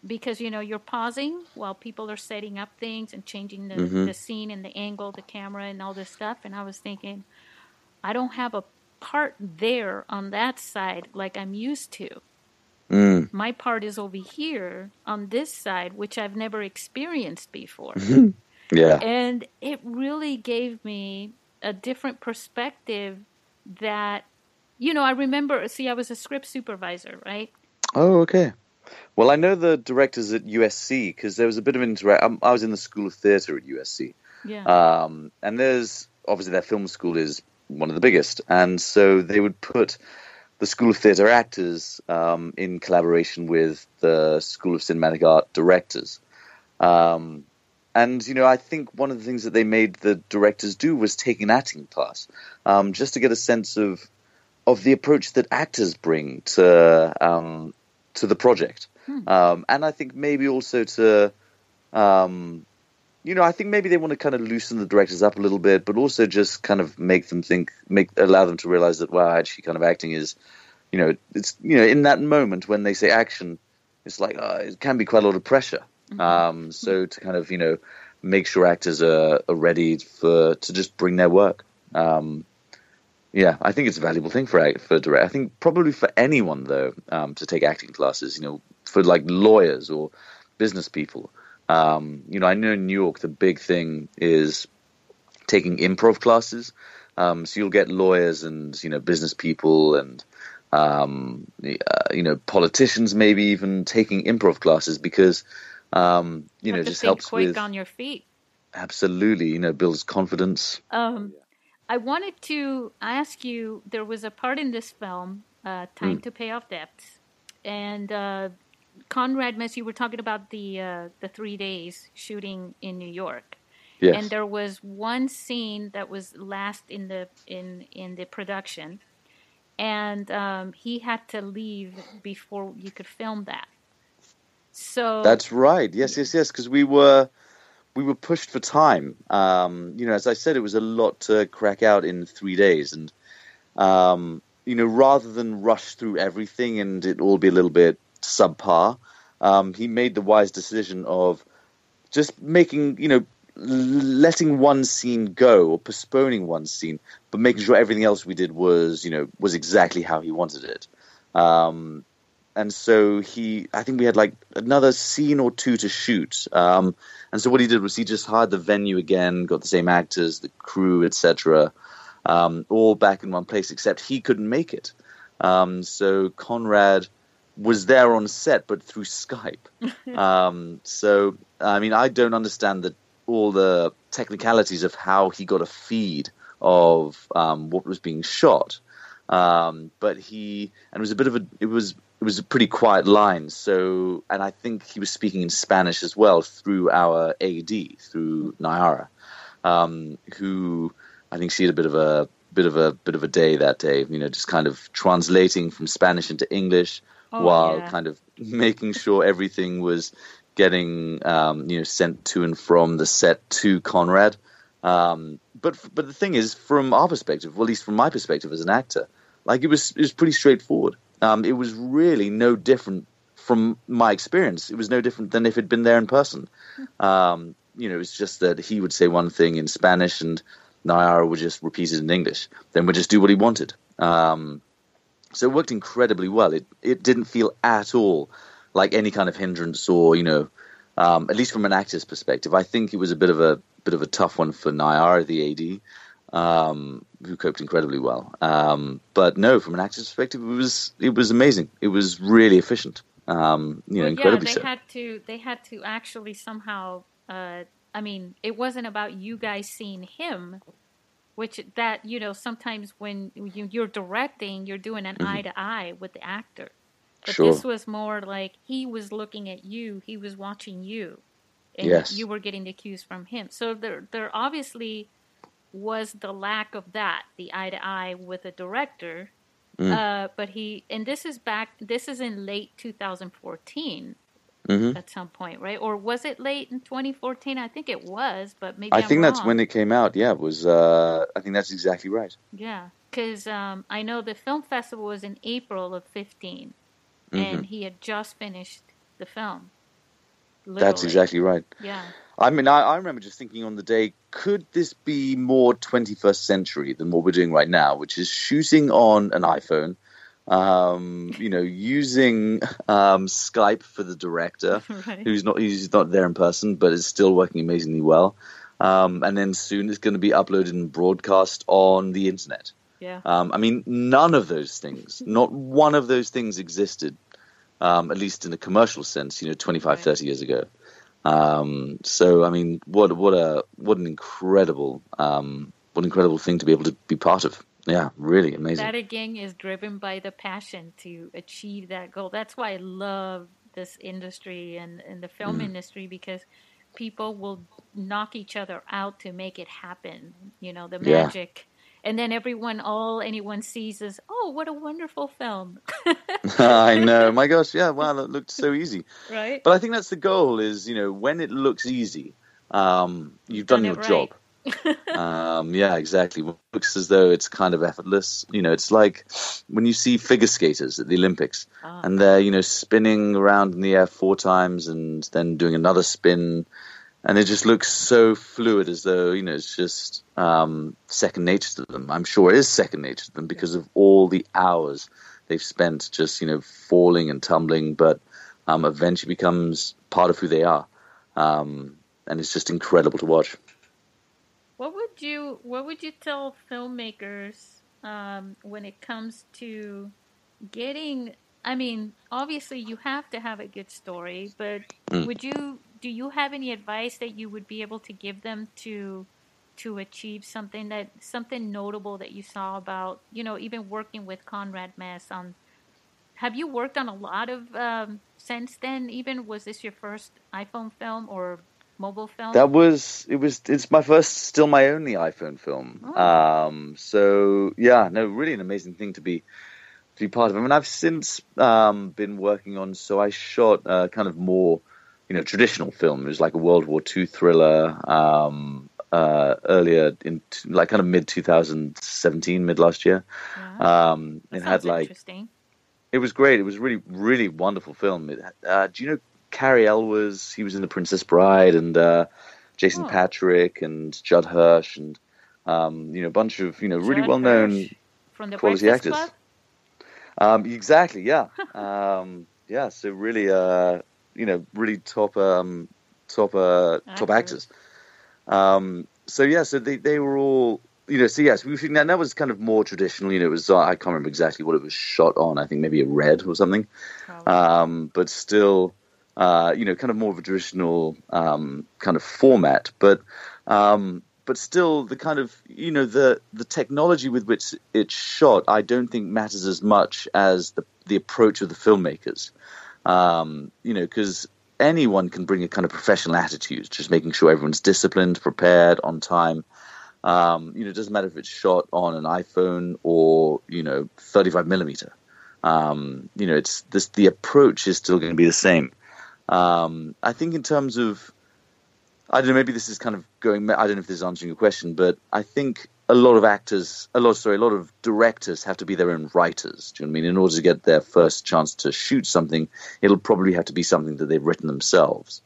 because, you know, you're pausing while people are setting up things and changing the scene and the angle, the camera and all this stuff, and I was thinking, I don't have a part there on that side like I'm used to. My part is over here on this side, which I've never experienced before. Yeah. And it really gave me a different perspective that, you know, I remember, see, I was a script supervisor, right? Oh, okay. Well, I know the directors at USC because there was a bit of interaction. I was in the School of Theatre at USC. Yeah. And there's obviously their film school is one of the biggest. And so they would put the School of Theatre actors in collaboration with the School of Cinematic Art directors. And, you know, I think one of the things that they made the directors do was take an acting class just to get a sense of the approach that actors bring to the project. And I think maybe also to, you know, I think maybe they want to kind of loosen the directors up a little bit, but also just kind of make them think, allow them to realize that, wow, actually kind of acting is, you know, it's, you know, in that moment when they say action, it's like, it can be quite a lot of pressure. So to kind of, you know, make sure actors are ready to just bring their work. Yeah, I think it's a valuable thing for direct. I think probably for anyone though, to take acting classes, you know, for like lawyers or business people. You know, I know in New York, the big thing is taking improv classes. So you'll get lawyers and, you know, business people and, you know, politicians, maybe even taking improv classes because, you know, just helps quick with on your feet. Absolutely. You know, builds confidence. I wanted to ask you, there was a part in this film, Time to Pay Off Debt. And, Conrad Mess, you were talking about the 3 days shooting in New York. Yes. And there was one scene that was last in the, in the production and, he had to leave before you could film that. So that's right. Yes. Cause we were pushed for time. You know, as I said, it was a lot to crack out in 3 days and, you know, rather than rush through everything and it all be a little bit subpar, he made the wise decision of just making, you know, letting one scene go or postponing one scene, but making sure everything else we did was, you know, was exactly how he wanted it. And so I think we had like another scene or two to shoot. And so what he did was he just hired the venue again, got the same actors, the crew, etc., all back in one place, except he couldn't make it. So Conrad was there on set, but through Skype. So, I mean, I don't understand all the technicalities of how he got a feed of what was being shot. But it was a bit of it was a pretty quiet line. So, and I think he was speaking in Spanish as well through our AD, through Nayara, who I think she had a bit of a day that day, you know, just kind of translating from Spanish into English. Kind of making sure everything was getting, you know, sent to and from the set to Conrad. But the thing is, from our perspective, well, at least from my perspective as an actor, like it was pretty straightforward. It was really no different from my experience. It was no different than if it'd been there in person. You know, it's just that he would say one thing in Spanish and Nayara would just repeat it in English. Then we'd just do what he wanted. So it worked incredibly well. It didn't feel at all like any kind of hindrance or, you know, at least from an actor's perspective. I think it was a bit of a tough one for Nayara, the AD, who coped incredibly well. But no, from an actor's perspective, it was amazing. It was really efficient. You know, incredibly so. They had to actually somehow. I mean, it wasn't about you guys seeing him. Which that, you know, sometimes when you're directing, you're doing an eye to eye with the actor. But This was more like he was looking at you, he was watching you, and you were getting the cues from him. So there obviously was the lack of that, the eye to eye with a director. But this is in late 2014. At some point, right? Or was it late in 2014? I think it was, but maybe I think that's when it came out. Yeah, it was. I think that's exactly right. Yeah, because I know the film festival was in April of 2015, and he had just finished the film. Literally. That's exactly right. Yeah. I mean, I remember just thinking on the day, could this be more 21st century than what we're doing right now, which is shooting on an iPhone, you know, using Skype for the director, right, who's not there in person, but is still working amazingly well. And then soon it's going to be uploaded and broadcast on the internet. I mean, none of those things, not one of those things existed at least in a commercial sense, 25, 30 years ago. So, I mean, what an incredible thing to be able to be part of. Yeah, really amazing. That again is driven by the passion to achieve that goal. That's why I love this industry and the film industry, because people will knock each other out to make it happen. The magic. And then anyone sees is, oh, what a wonderful film. I know. My gosh. Yeah. Wow. That looked so easy. Right. But I think that's the goal is, when it looks easy, you've done your job. Yeah, exactly. It looks as though it's kind of effortless. It's like when you see figure skaters at the Olympics and they're, spinning around in the air 4 times and then doing another spin. And it just looks so fluid as though, it's just second nature to them. I'm sure it is second nature to them because of all the hours they've spent just, falling and tumbling, but eventually becomes part of who they are. And it's just incredible to watch. What would you tell filmmakers when it comes to getting? I mean, obviously you have to have a good story, but do you have any advice that you would be able to give them to achieve something notable that you saw about even working with Conrad Mess on? Have you worked on a lot of since then? Even was this your first iPhone film or? Mobile film? It's my first, still my only iPhone film. Oh. Really an amazing thing to be part of. I mean, I've since been working on, so I shot kind of more, traditional film. It was like a World War II thriller earlier in like kind of mid-2017, mid last year. Yeah. It had like, interesting. It was great. It was really, really wonderful film. It, do you know, Cary Elwes, he was in The Princess Bride, and Jason Patrick and Judd Hirsch and, a bunch of, really well-known quality actors. Exactly, yeah. Yeah, so really, really top actors. So they were all, we were thinking that was kind of more traditional, it was, I can't remember exactly what it was shot on, I think maybe a red or something. But still... kind of more of a traditional kind of format, but still the kind of the technology with which it's shot, I don't think matters as much as the approach of the filmmakers, because anyone can bring a kind of professional attitude, just making sure everyone's disciplined, prepared, on time. It doesn't matter if it's shot on an iPhone or 35mm. It's this, the approach is still going to be the same. I think in terms of, I don't know, maybe this is kind of going, I don't know if this is answering your question, but I think a lot of directors have to be their own writers. Do you know what I mean? In order to get their first chance to shoot something, it'll probably have to be something that they've written themselves.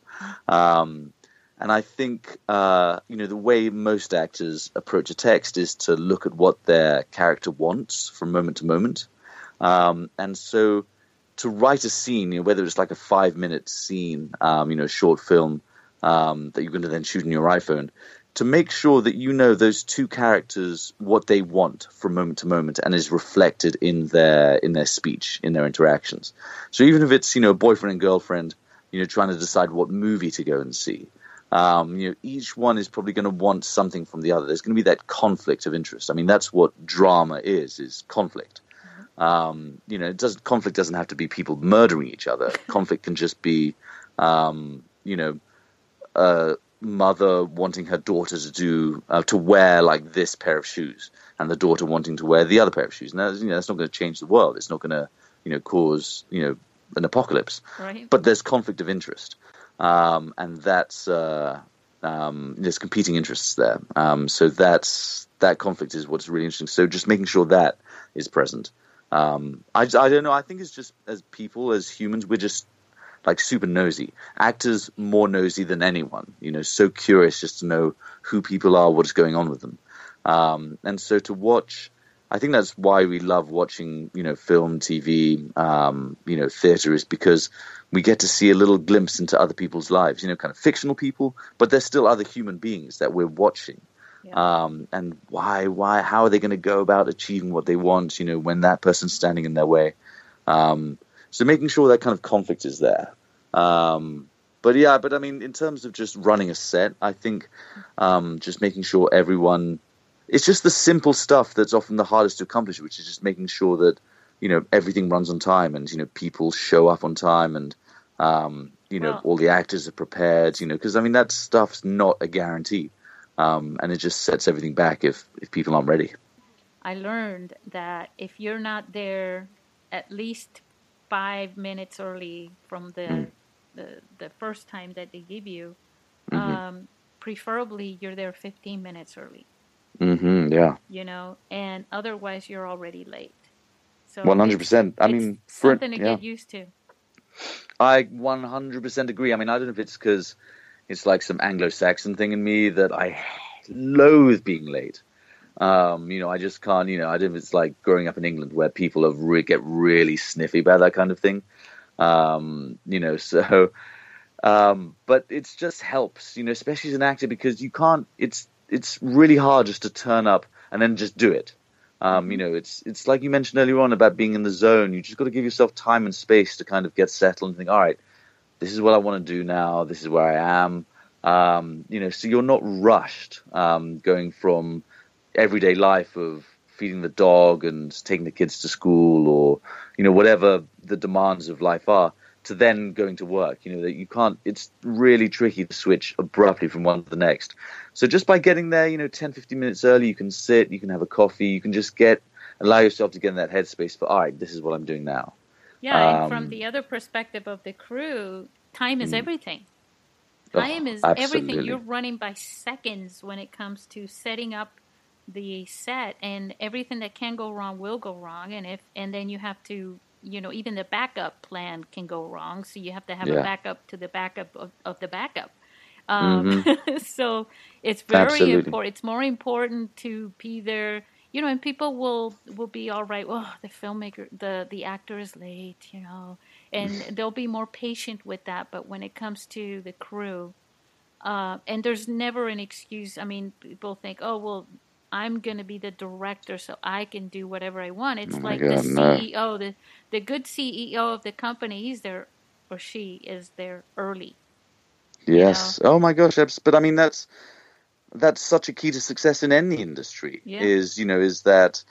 And I think, the way most actors approach a text is to look at what their character wants from moment to moment. And so, to write a scene, whether it's like a 5-minute scene, short film that you're going to then shoot on your iPhone, to make sure that those two characters, what they want from moment to moment, and is reflected in their speech, in their interactions. So even if it's boyfriend and girlfriend, trying to decide what movie to go and see, each one is probably going to want something from the other. There's going to be that conflict of interest. I mean, that's what drama is conflict. Conflict doesn't have to be people murdering each other. Conflict can just be, a mother wanting her daughter to wear like this pair of shoes, and the daughter wanting to wear the other pair of shoes. Now, that's not going to change the world. It's not going to, cause, an apocalypse. Right. But there's conflict of interest, and that's there's competing interests there. So that conflict is what's really interesting. So just making sure that is present. I don't know. I think it's just as people, as humans, we're just like super nosy. Actors more nosy than anyone, so curious just to know who people are, what's going on with them. And so to watch, I think that's why we love watching, film, TV, theater, is because we get to see a little glimpse into other people's lives, kind of fictional people, but they're still other human beings that we're watching. Yeah. And why, how are they going to go about achieving what they want? When that person's standing in their way, So making sure that kind of conflict is there. But I mean, in terms of just running a set, I think just making sure everyone, it's just the simple stuff that's often the hardest to accomplish, which is just making sure that, you know, everything runs on time and, you know, people show up on time and, you know, all the actors are prepared, you know, because I mean, that stuff's not a guarantee. And it just sets everything back if people aren't ready. I learned that if you're not there at least 5 minutes early from the first time that they give you, preferably you're there 15 minutes early. Mm-hmm, yeah. You know, and otherwise you're already late. So 100%. I mean, something to get used to. I 100% agree. I mean, I don't know if it's because it's like some Anglo-Saxon thing in me that I loathe being late. You know, I just can't, you know, I don't know if it's like growing up in England where people have get really sniffy about that kind of thing. You know, so, but it just helps, you know, especially as an actor, because you can't, it's really hard just to turn up and then just do it. You know, it's like you mentioned earlier on about being in the zone. You just got to give yourself time and space to kind of get settled and think, all right, this is what I want to do now. This is where I am. You know, so you're not rushed, going from everyday life of feeding the dog and taking the kids to school or, you know, whatever the demands of life are to then going to work. You know, that you can't, it's really tricky to switch abruptly from one to the next. So just by getting there, you know, 10, 15 minutes early, you can sit, you can have a coffee, you can just allow yourself to get in that headspace for, all right, this is what I'm doing now. Yeah, and from the other perspective of the crew, time is everything. Time is everything. You're running by seconds when it comes to setting up the set, and everything that can go wrong will go wrong. And then you have to, you know, even the backup plan can go wrong. So you have to have a backup to the backup of the backup. So it's very important. It's more important to be there, you know, and people will be all right. Oh, the filmmaker, the actor is late, you know, and they'll be more patient with that. But when it comes to the crew, and there's never an excuse. I mean, people think, oh, well, I'm going to be the director so I can do whatever I want. It's the CEO, the good CEO of the company, he's there or she is there early. Yes. You know? Oh my gosh. But I mean, that's such a key to success in any industry is that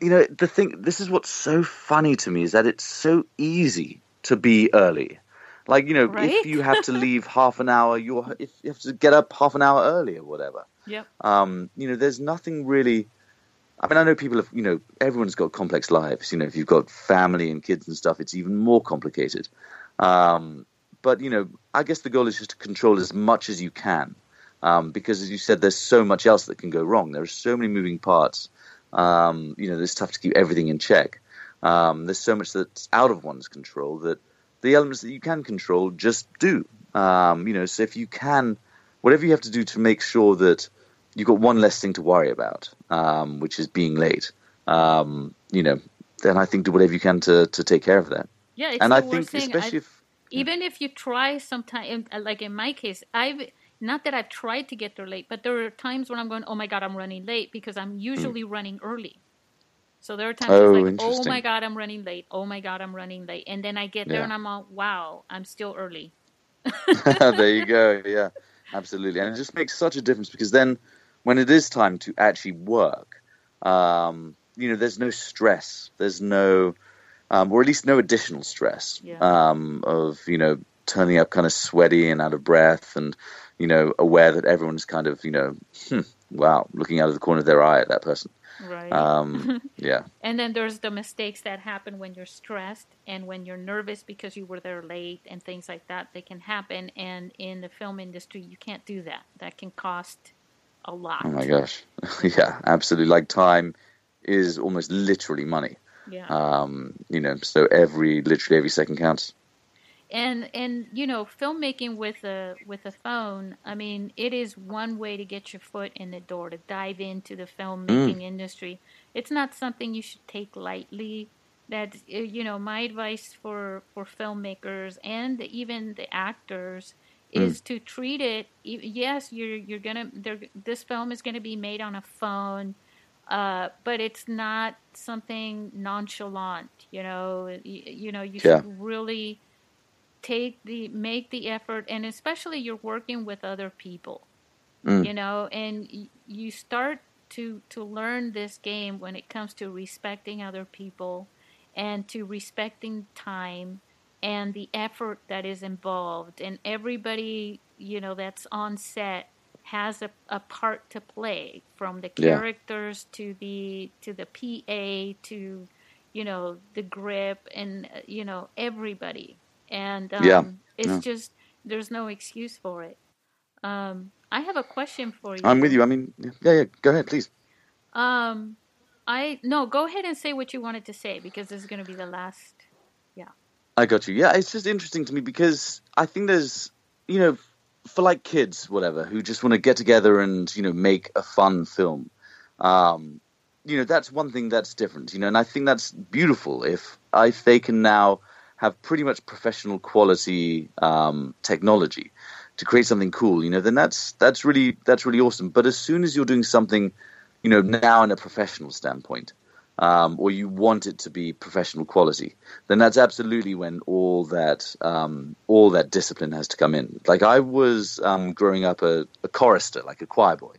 the thing, this is what's so funny to me is that it's so easy to be early. Like, you know, if you have to leave half an hour, if you have to get up half an hour early or whatever. Yeah. You know, there's nothing really. I mean, I know people have. You know, everyone's got complex lives. You know, if you've got family and kids and stuff, it's even more complicated. But you know, I guess the goal is just to control as much as you can, because as you said, there's so much else that can go wrong. There are so many moving parts. You know, it's tough to keep everything in check. There's so much that's out of one's control that the elements that you can control, just do. You know, so if you can, whatever you have to do to make sure that you've got one less thing to worry about, which is being late, you know, then I think do whatever you can to take care of that. Yeah, it's and I think thing. Especially even if you try sometimes, like in my case, not that I've tried to get there late, but there are times when I'm going, oh my God, I'm running late because I'm usually running early. So there are times like, oh my God, I'm running late. Oh my God, I'm running late. And then I get there and I'm all, wow, I'm still early. There you go. Yeah, absolutely. And it just makes such a difference because then when it is time to actually work, you know, there's no stress. There's no, or at least no additional stress of, you know, turning up kind of sweaty and out of breath and, you know, aware that everyone's kind of, you know, wow, looking out of the corner of their eye at that person. Right. Yeah. And then there's the mistakes that happen when you're stressed and when you're nervous because you were there late and things like that. They can happen. And in the film industry, you can't do that. That can cost a lot. Oh, my gosh. Yeah, absolutely. Like time is almost literally money. Yeah. You know, so literally every second counts. And you know, filmmaking with a phone, I mean, it is one way to get your foot in the door, to dive into the filmmaking industry. It's not something you should take lightly. That, you know, my advice for filmmakers and even the actors is to treat it. Yes, you're gonna. This film is gonna be made on a phone. But it's not something nonchalant, you know. You should really make the effort, and especially you're working with other people, you know, and you start to learn this game when it comes to respecting other people and to respecting time and the effort that is involved, and everybody, you know, that's on set has a part to play, from the characters to the PA to, you know, the grip and, you know, everybody. And just, there's no excuse for it. I have a question for you. I'm with you. I mean, go ahead, please. Go ahead and say what you wanted to say, because this is going to be the last. Yeah. I got you. Yeah, it's just interesting to me, because I think there's, you know, for like kids, whatever, who just want to get together and, you know, make a fun film. You know, that's one thing that's different, you know, and I think that's beautiful if they can now have pretty much professional quality technology to create something cool, you know, then that's really awesome. But as soon as you're doing something, you know, now in a professional standpoint, or you want it to be professional quality, then that's absolutely when all that discipline has to come in. Like I was growing up a chorister, like a choir boy.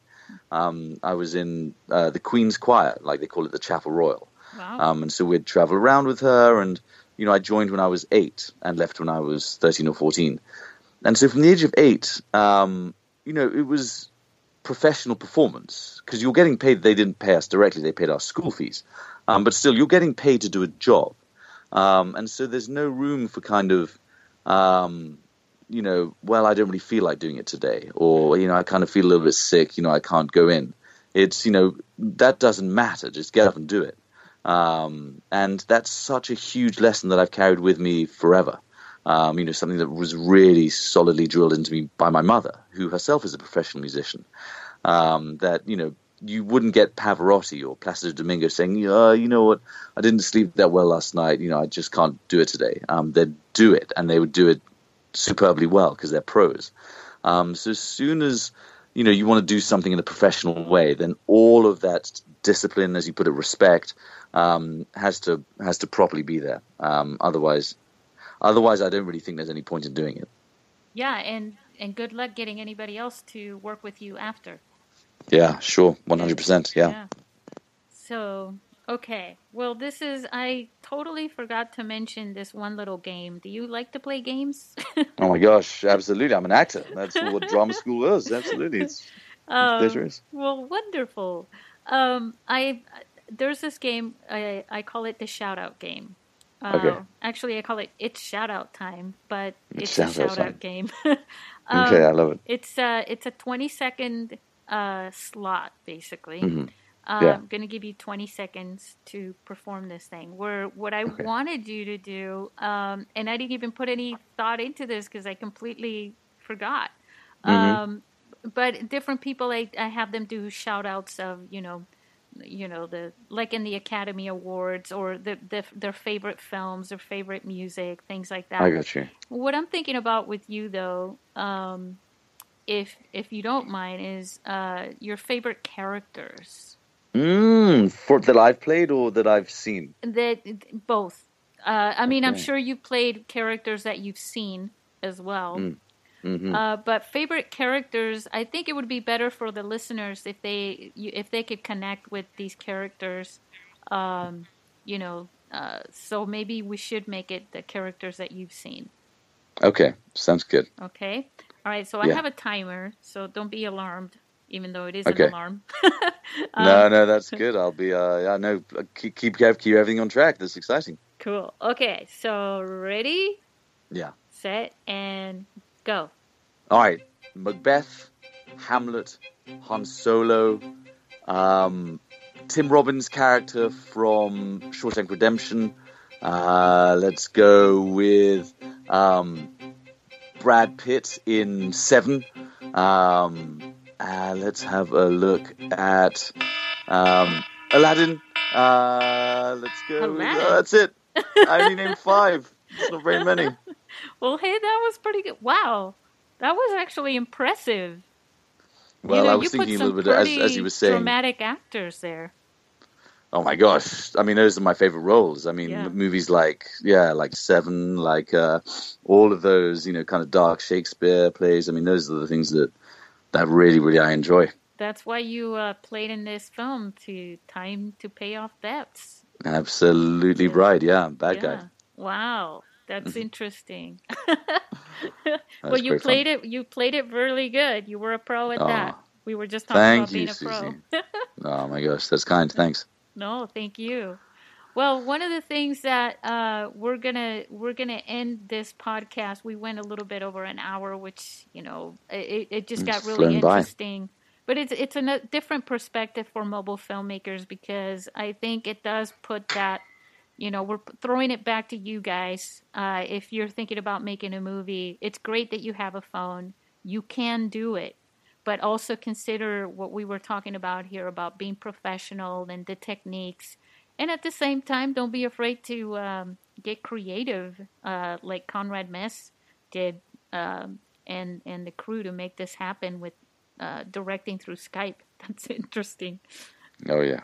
I was in the Queen's Choir, like they call it the Chapel Royal. Wow. And so we'd travel around with her, and, you know, I joined when I was 8 and left when I was 13 or 14. And so from the age of 8, you know, it was professional performance, because you're getting paid. They didn't pay us directly. They paid our school fees. But still, you're getting paid to do a job. And so there's no room for kind of, you know, well, I don't really feel like doing it today, or, you know, I kind of feel a little bit sick, you know, I can't go in. It's, you know, that doesn't matter. Just get up and do it. And that's such a huge lesson that I've carried with me forever. You know, something that was really solidly drilled into me by my mother, who herself is a professional musician, that, you know, you wouldn't get Pavarotti or Placido Domingo saying, you know what, I didn't sleep that well last night, you know, I just can't do it today. They'd do it, and they would do it superbly well, because they're pros. So as soon as, you know, you want to do something in a professional way, then all of that discipline, as you put it, respect, has to properly be there. Otherwise, I don't really think there's any point in doing it. Yeah, and good luck getting anybody else to work with you after. Yeah, sure, 100%. Yeah. So, okay. Well, I totally forgot to mention this one little game. Do you like to play games? Oh my gosh, absolutely. I'm an actor. That's what drama school is. Absolutely. It's hilarious. Well, wonderful. There's this game, I call it the shout-out game. Okay. Actually, I call it It's Shout Out Time, but it's a shout out game. Okay, I love it. It's a 20-second slot, basically. Mm-hmm. I'm going to give you 20 seconds to perform this thing. What I wanted you to do, and I didn't even put any thought into this because I completely forgot. Mm-hmm. But different people, I have them do shout outs of, you know, the, like in the Academy Awards, or their favorite films, their favorite music, things like that. I got you. What I'm thinking about with you, though, if you don't mind, is your favorite characters. That I've played or that I've seen? Both. I mean, okay. I'm sure you've played characters that you've seen as well. Mm-hmm. But favorite characters, I think it would be better for the listeners if they could connect with these characters, you know. So maybe we should make it the characters that you've seen. Okay, sounds good. Okay, all right. So I have a timer, so don't be alarmed, even though it is an alarm. No, that's good. I'll be. I know. Keep everything on track. That's exciting. Cool. Okay, so ready? Yeah. Set and. Go. All right. Macbeth, Hamlet, Han Solo, Tim Robbins' character from Shawshank Redemption. Let's go with Brad Pitt in Seven. Let's have a look at Aladdin. Let's go. Aladdin. That's it. I only named 5. It's not very many. Well, hey, that was pretty good. Wow. That was actually impressive. Well, I was thinking a little bit, as you were saying. Dramatic actors there. oh my gosh, I mean, those are my favorite roles. I mean, movies like Seven, all of those, kind of dark Shakespeare plays. I mean, those are the things that really, really I enjoy. That's why you played in this film, Time to Pay Off Debts. Absolutely right. Yeah, bad guy. Wow, that's interesting. Well, you played it. You played it really good. You were a pro at that. We were just talking about being a pro. Oh my gosh, that's kind. Thanks. No, thank you. Well, one of the things that we're gonna end this podcast. We went a little bit over an hour, which it just got really interesting. But it's a different perspective for mobile filmmakers, because I think it does put that. We're throwing it back to you guys. If you're thinking about making a movie, it's great that you have a phone. You can do it. But also consider what we were talking about here about being professional and the techniques. And at the same time, don't be afraid to get creative like Conrad Mess did and the crew to make this happen with directing through Skype. That's interesting. Oh, yeah.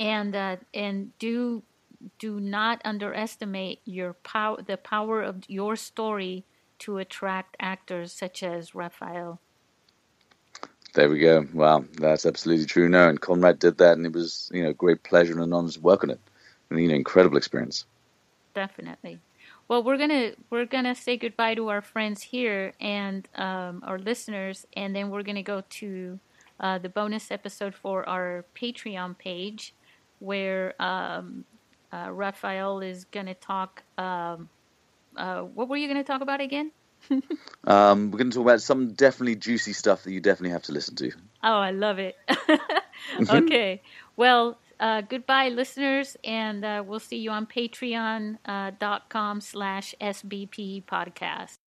And do not underestimate the power of your story to attract actors such as Rafael. There we go. Wow, that's absolutely true. No, and Conrad did that, and it was great pleasure and an honor to work on it, and incredible experience. Definitely. Well, we're gonna say goodbye to our friends here and our listeners, and then we're gonna go to the bonus episode for our Patreon page, where. Rafael is going to talk. What were you going to talk about again? We're going to talk about some definitely juicy stuff that you definitely have to listen to. Oh, I love it. Okay. Well, goodbye, listeners, and we'll see you on patreon.com/SBP podcast.